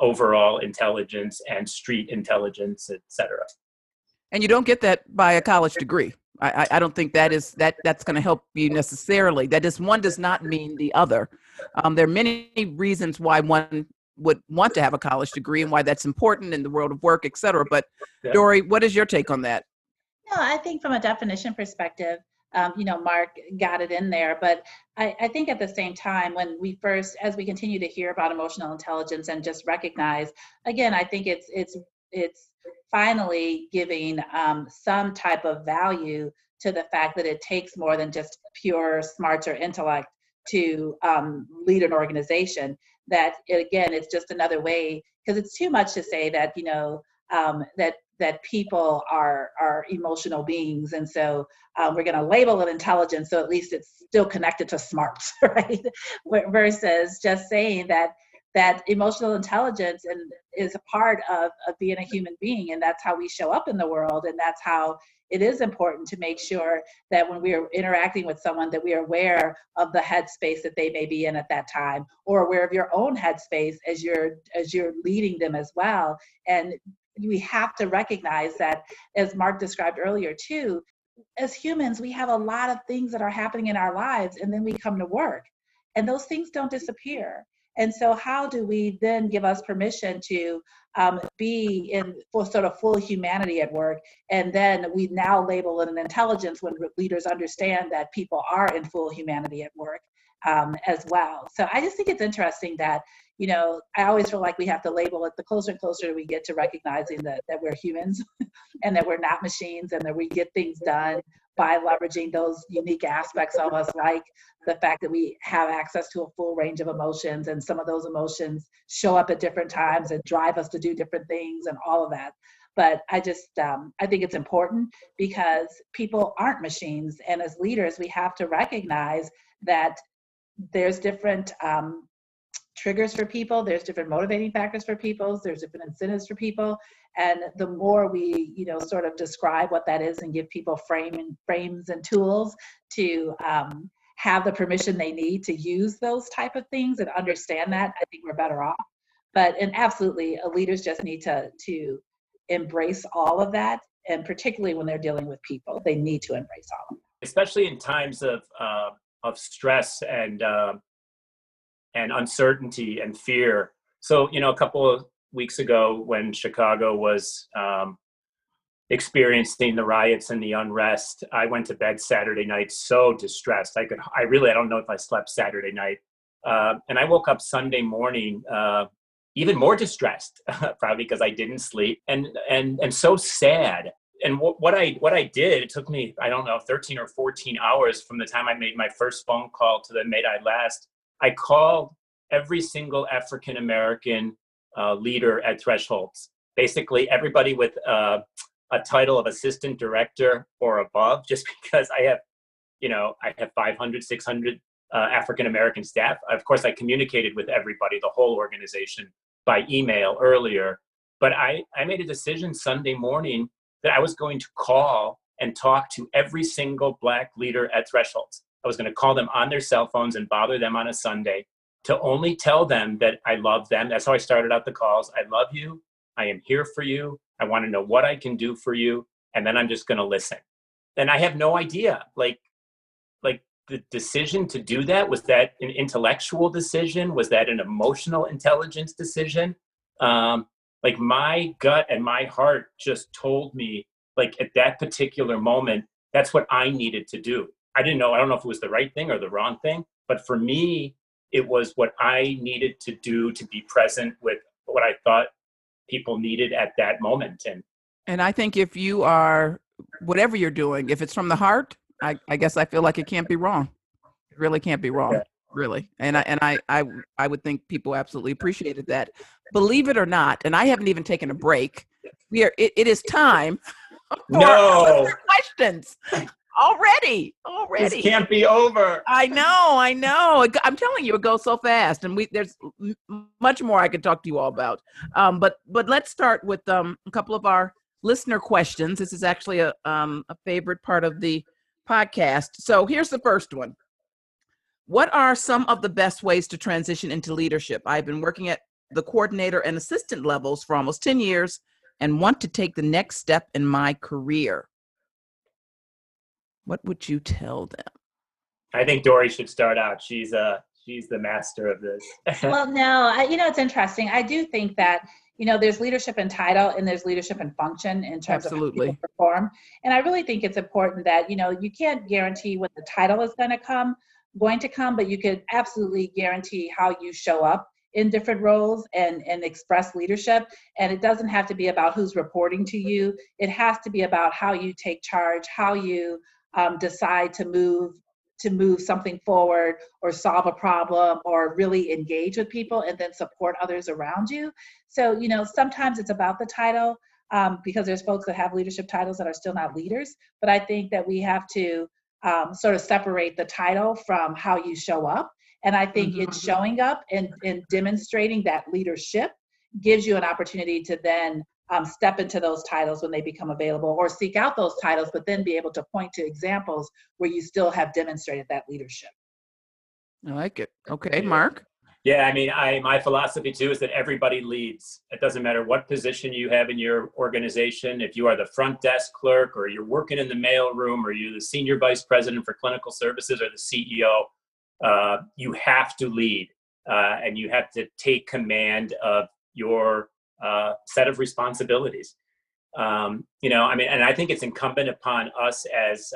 overall intelligence and street intelligence, et cetera. And you don't get that by a college degree. I don't think that's going to help you necessarily. That is, one does not mean the other. There are many reasons why one would want to have a college degree and why that's important in the world of work, et cetera. But yeah. Dori, what is your take on that? No, I think from a definition perspective, you know, Mark got it in there, but I think at the same time, when we first, as we continue to hear about emotional intelligence and just recognize, again, I think it's finally giving some type of value to the fact that it takes more than just pure smarts or intellect to lead an organization. That it, again, it's just another way, because it's too much to say that, you know, that people are emotional beings. And so we're going to label it intelligence, so at least it's still connected to smarts, right? Versus just saying that emotional intelligence and is a part of being a human being, and that's how we show up in the world. And that's how it is important to make sure that when we are interacting with someone, that we are aware of the headspace that they may be in at that time, or aware of your own headspace as you're leading them as well. And we have to recognize that, as Mark described earlier too, as humans, we have a lot of things that are happening in our lives, and then we come to work, and those things don't disappear. And so how do we then give us permission to be in full, sort of full humanity at work? And then we now label it an intelligence when leaders understand that people are in full humanity at work as well. So I just think it's interesting that, you know, I always feel like we have to label it the closer and closer we get to recognizing that we're humans and that we're not machines and that we get things done by leveraging those unique aspects of us, like the fact that we have access to a full range of emotions, and some of those emotions show up at different times and drive us to do different things and all of that. But I just, I think it's important because people aren't machines. And as leaders, we have to recognize that there's different triggers for people, there's different motivating factors for people, there's different incentives for people. And the more we, you know, sort of describe what that is and give people frames and tools to have the permission they need to use those type of things and understand that, I think we're better off. But, and absolutely, leaders just need to embrace all of that. And particularly when they're dealing with people, they need to embrace all of that. Especially in times of stress and uncertainty and fear. So, you know, a couple of weeks ago when Chicago was experiencing the riots and the unrest, I went to bed Saturday night so distressed. I don't know if I slept Saturday night. And I woke up Sunday morning even more distressed, probably because I didn't sleep, and so sad. And what I did, it took me, I don't know, 13 or 14 hours from the time I made my first phone call to the made I last. I called every single African-American leader at Thresholds, basically everybody with a title of assistant director or above, just because I have 500, 600 African-American staff. Of course, I communicated with everybody, the whole organization, by email earlier, but I made a decision Sunday morning that I was going to call and talk to every single Black leader at Thresholds. I was going to call them on their cell phones and bother them on a Sunday to only tell them that I love them. That's how I started out the calls. I love you. I am here for you. I want to know what I can do for you. And then I'm just going to listen. And I have no idea. Like the decision to do that, was that an intellectual decision? Was that an emotional intelligence decision? Like my gut and my heart just told me, like at that particular moment, that's what I needed to do. I don't know if it was the right thing or the wrong thing, but for me, it was what I needed to do to be present with what I thought people needed at that moment. And I think if you are, whatever you're doing, if it's from the heart, I guess I feel like it can't be wrong. It really can't be wrong, really. And I would think people absolutely appreciated that. Believe it or not, and I haven't even taken a break. It is time for questions. Already. This can't be over. I know. I'm telling you, it goes so fast, and there's much more I could talk to you all about. But let's start with a couple of our listener questions. This is actually a favorite part of the podcast. So here's the first one. What are some of the best ways to transition into leadership? I've been working at the coordinator and assistant levels for almost 10 years and want to take the next step in my career. What would you tell them? I think Dori should start out. She's the master of this. Well, no, it's interesting. I do think that, there's leadership in title and there's leadership in function in terms of how people perform. And I really think it's important that, you can't guarantee what the title is going to come, but you could absolutely guarantee how you show up in different roles and express leadership. And it doesn't have to be about who's reporting to you. It has to be about how you take charge, how you decide to move something forward or solve a problem or really engage with people and then support others around you. So, sometimes it's about the title because there's folks that have leadership titles that are still not leaders. But I think that we have to sort of separate the title from how you show up. And I think it's showing up and demonstrating that leadership gives you an opportunity to then step into those titles when they become available or seek out those titles, but then be able to point to examples where you still have demonstrated that leadership. I like it. Okay, Mark? Yeah, I mean, my philosophy too is that everybody leads. It doesn't matter what position you have in your organization. If you are the front desk clerk, or you're working in the mail room, or you're the senior vice president for clinical services, or the CEO, you have to lead, and you have to take command of your set of responsibilities. You know, I mean, and I think it's incumbent upon us as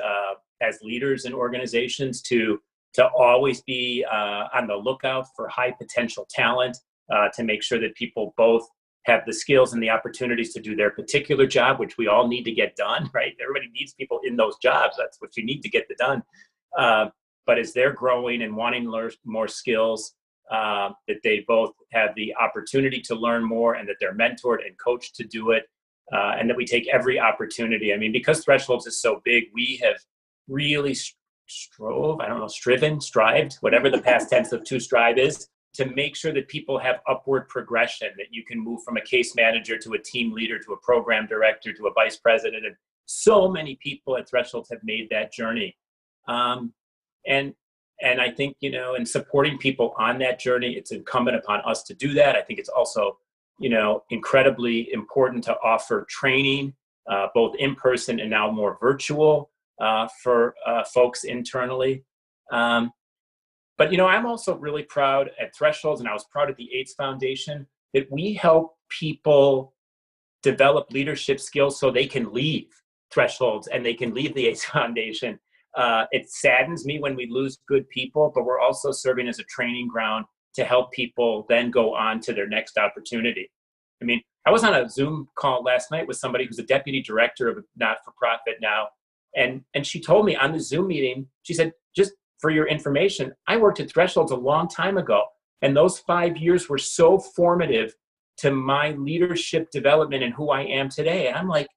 leaders in organizations to always be on the lookout for high potential talent, to make sure that people both have the skills and the opportunities to do their particular job, which we all need to get done, right? Everybody needs people in those jobs. That's what you need to get done. But as they're growing and wanting to learn more skills, that they both have the opportunity to learn more, and that they're mentored and coached to do it, and that we take every opportunity. I mean, because Thresholds is so big, we have really strived, whatever the past tense of to strive is, to make sure that people have upward progression, that you can move from a case manager to a team leader, to a program director, to a vice president. And so many people at Thresholds have made that journey. And I think, you know, in supporting people on that journey, it's incumbent upon us to do that. I think it's also, you know, incredibly important to offer training, both in person and now more virtual, for folks internally. But, you know, I'm also really proud at Thresholds, and I was proud at the AIDS Foundation, that we help people develop leadership skills so they can leave Thresholds and they can leave the AIDS Foundation. It saddens me when we lose good people, but we're also serving as a training ground to help people then go on to their next opportunity. I mean, I was on a Zoom call last night with somebody who's a deputy director of a not-for-profit now, and she told me on the Zoom meeting, she said, just for your information, I worked at Thresholds a long time ago, and those 5 years were so formative to my leadership development and who I am today. And I'm like,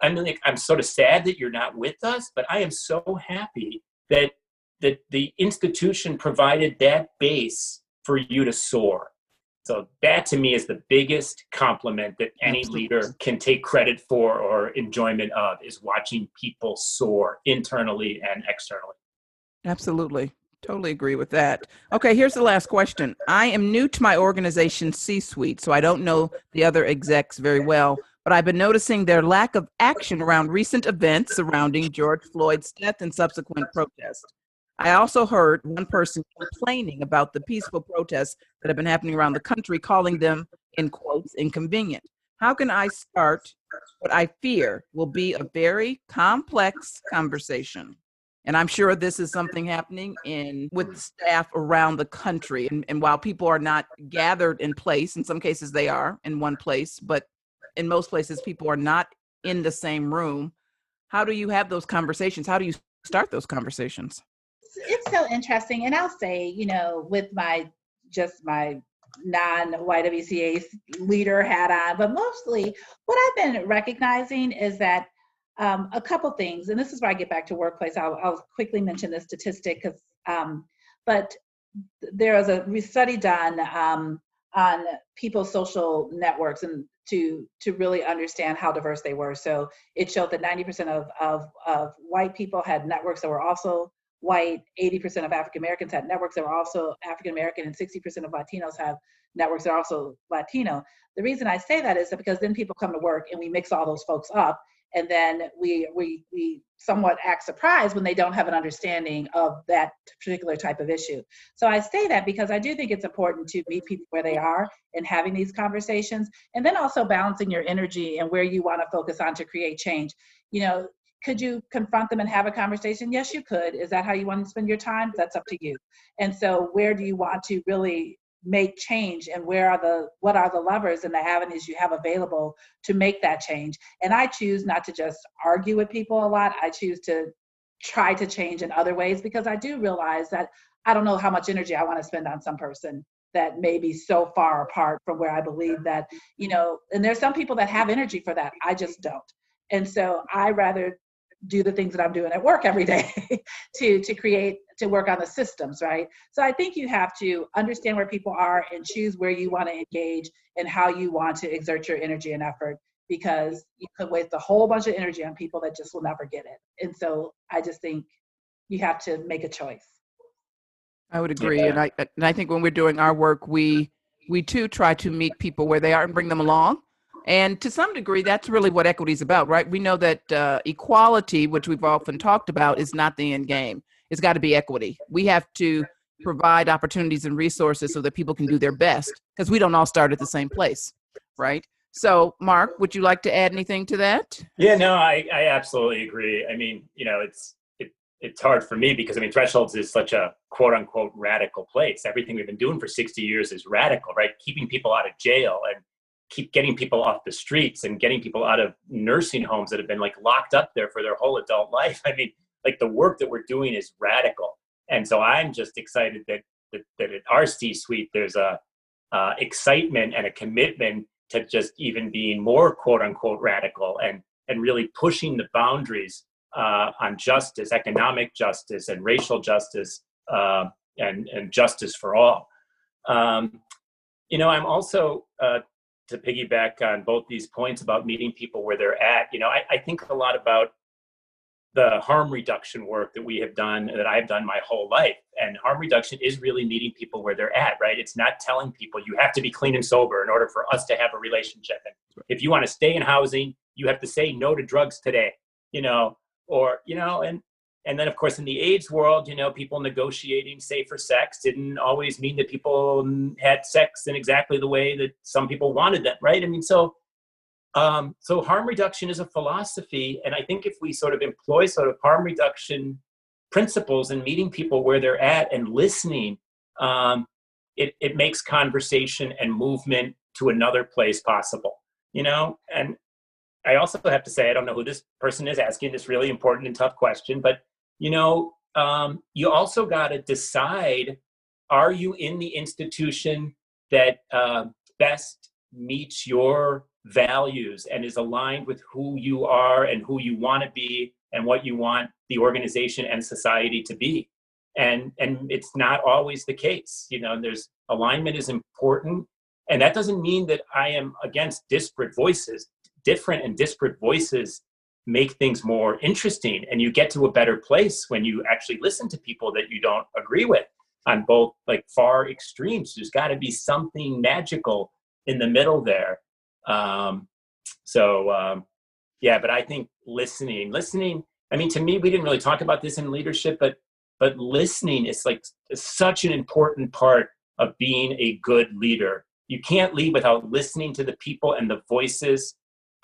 I'm sort of sad that you're not with us, but I am so happy that the institution provided that base for you to soar. So that to me is the biggest compliment that any leader can take credit for or enjoyment of, is watching people soar internally and externally. Absolutely. Totally agree with that. Okay, here's the last question. I am new to my organization's C-suite, so I don't know the other execs very well, but I've been noticing their lack of action around recent events surrounding George Floyd's death and subsequent protests. I also heard one person complaining about the peaceful protests that have been happening around the country, calling them, in quotes, inconvenient. How can I start what I fear will be a very complex conversation? And I'm sure this is something happening with staff around the country. And while people are not gathered in place, in some cases they are in one place, but in most places people are not in the same room. How do you have those conversations? How do you start those conversations? It's so interesting. And I'll say, you know, with my non-YWCA leader hat on, but mostly what I've been recognizing is that a couple things, and this is where I get back to workplace. I'll quickly mention this statistic, because, but there was a study done on people's social networks, and to really understand how diverse they were. So it showed that 90% of white people had networks that were also white, 80% of African Americans had networks that were also African American, and 60% of Latinos have networks that are also Latino. The reason I say that is that because then people come to work and we mix all those folks up, and then we somewhat act surprised when they don't have an understanding of that particular type of issue. So I say that because I do think it's important to meet people where they are and having these conversations, and then also balancing your energy and where you want to focus on to create change. You know, could you confront them and have a conversation? Yes, you could. Is that how you want to spend your time? That's up to you. And so where do you want to really make change, and what are the levers and the avenues you have available to make that change? And I choose not to just argue with people a lot. I choose to try to change in other ways, because I do realize that I don't know how much energy I want to spend on some person that may be so far apart from where I believe that, you know, and there's some people that have energy for that. I just don't. And so I rather do the things that I'm doing at work every day to work on the systems, right? So I think you have to understand where people are and choose where you want to engage and how you want to exert your energy and effort, because you could waste a whole bunch of energy on people that just will never get it. And so I just think you have to make a choice. I would agree. Yeah. And I think when we're doing our work, we too try to meet people where they are and bring them along. And to some degree, that's really what equity is about, right? We know that equality, which we've often talked about, is not the end game. It's got to be equity. We have to provide opportunities and resources so that people can do their best, because we don't all start at the same place, right? So, Mark, would you like to add anything to that? Yeah, no, I absolutely agree. I mean, you know, it's hard for me because, I mean, Thresholds is such a quote unquote radical place. Everything we've been doing for 60 years is radical, right? Keeping people out of jail and keep getting people off the streets and getting people out of nursing homes that have been like locked up there for their whole adult life. I mean, like the work that we're doing is radical. And so I'm just excited that at our C-suite, there's a excitement and a commitment to just even being more quote unquote radical and really pushing the boundaries on justice, economic justice, and racial justice, and justice for all. You know, I'm also, to piggyback on both these points about meeting people where they're at, you know, I think a lot about the harm reduction work that we have done, that I've done my whole life. And harm reduction is really meeting people where they're at, right? It's not telling people you have to be clean and sober in order for us to have a relationship. And if you want to stay in housing, you have to say no to drugs today, you know. Or, you know, and then, of course, in the AIDS world, you know, people negotiating safer sex didn't always mean that people had sex in exactly the way that some people wanted them, right? I mean, so harm reduction is a philosophy. And I think if we sort of employ sort of harm reduction principles and meeting people where they're at and listening, it makes conversation and movement to another place possible, you know? And I also have to say, I don't know who this person is asking this really important and tough question, but, you know, you also got to decide, are you in the institution that best meets your values and is aligned with who you are and who you want to be and what you want the organization and society to be? And it's not always the case. You know, there's alignment is important. And that doesn't mean that I am against disparate voices. Different and disparate voices make things more interesting, and you get to a better place when you actually listen to people that you don't agree with on both like far extremes. There's got to be something magical in the middle there. Yeah, but I think listening, I mean, to me, we didn't really talk about this in leadership, but listening is like such an important part of being a good leader. You can't lead without listening to the people and the voices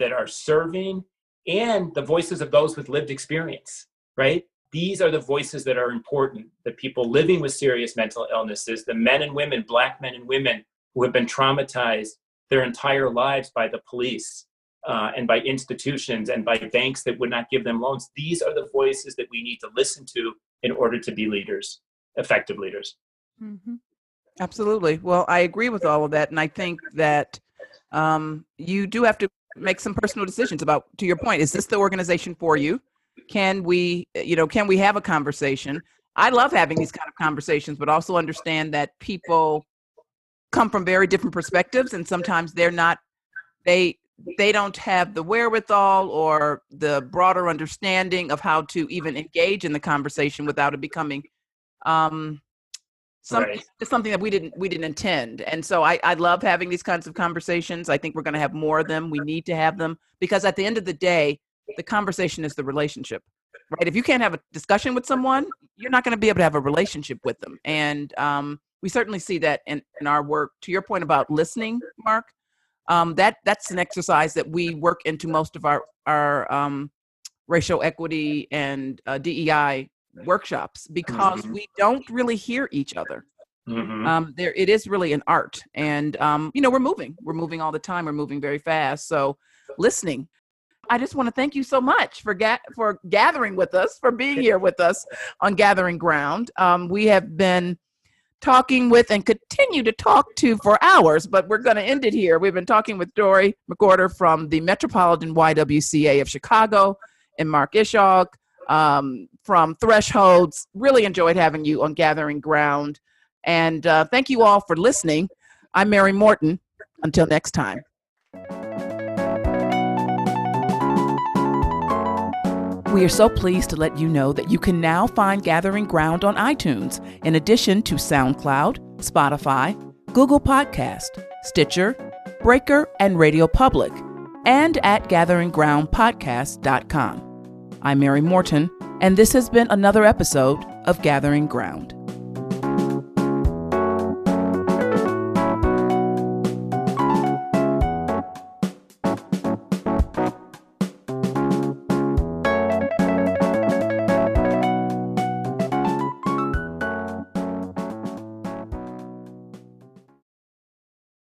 that are serving and the voices of those with lived experience, right? These are the voices that are important, the people living with serious mental illnesses, the men and women, Black men and women who have been traumatized their entire lives by the police and by institutions and by banks that would not give them loans. These are the voices that we need to listen to in order to be leaders, effective leaders. Mm-hmm. Absolutely. Well, I agree with all of that. And I think that you do have to make some personal decisions about, to your point, is this the organization for you? Can we have a conversation? I love having these kind of conversations, but also understand that people come from very different perspectives, and sometimes they're not, they don't have the wherewithal or the broader understanding of how to even engage in the conversation without it becoming something that we didn't intend. And so I love having these kinds of conversations. I think we're going to have more of them. We need to have them, because at the end of the day, the conversation is the relationship, right? If you can't have a discussion with someone, you're not going to be able to have a relationship with them. And we certainly see that in our work. To your point about listening, Mark, that's an exercise that we work into most of our racial equity and DEI workshops, because mm-hmm. we don't really hear each other. Mm-hmm. It is really an art, and you know, we're moving all the time. We're moving very fast. So listening. I just want to thank you so much for gathering with us, for being here with us on Gathering Ground. We have been talking with and continue to talk to for hours, but we're going to end it here. We've been talking with Dori McWhorter from the Metropolitan YWCA of Chicago, and Mark Schalk, from Thresholds. Really enjoyed having you on Gathering Ground. And thank you all for listening. I'm Mary Morton. Until next time. We are so pleased to let you know that you can now find Gathering Ground on iTunes, in addition to SoundCloud, Spotify, Google Podcast, Stitcher, Breaker, and Radio Public, and at GatheringGroundPodcast.com. I'm Mary Morton, and this has been another episode of Gathering Ground.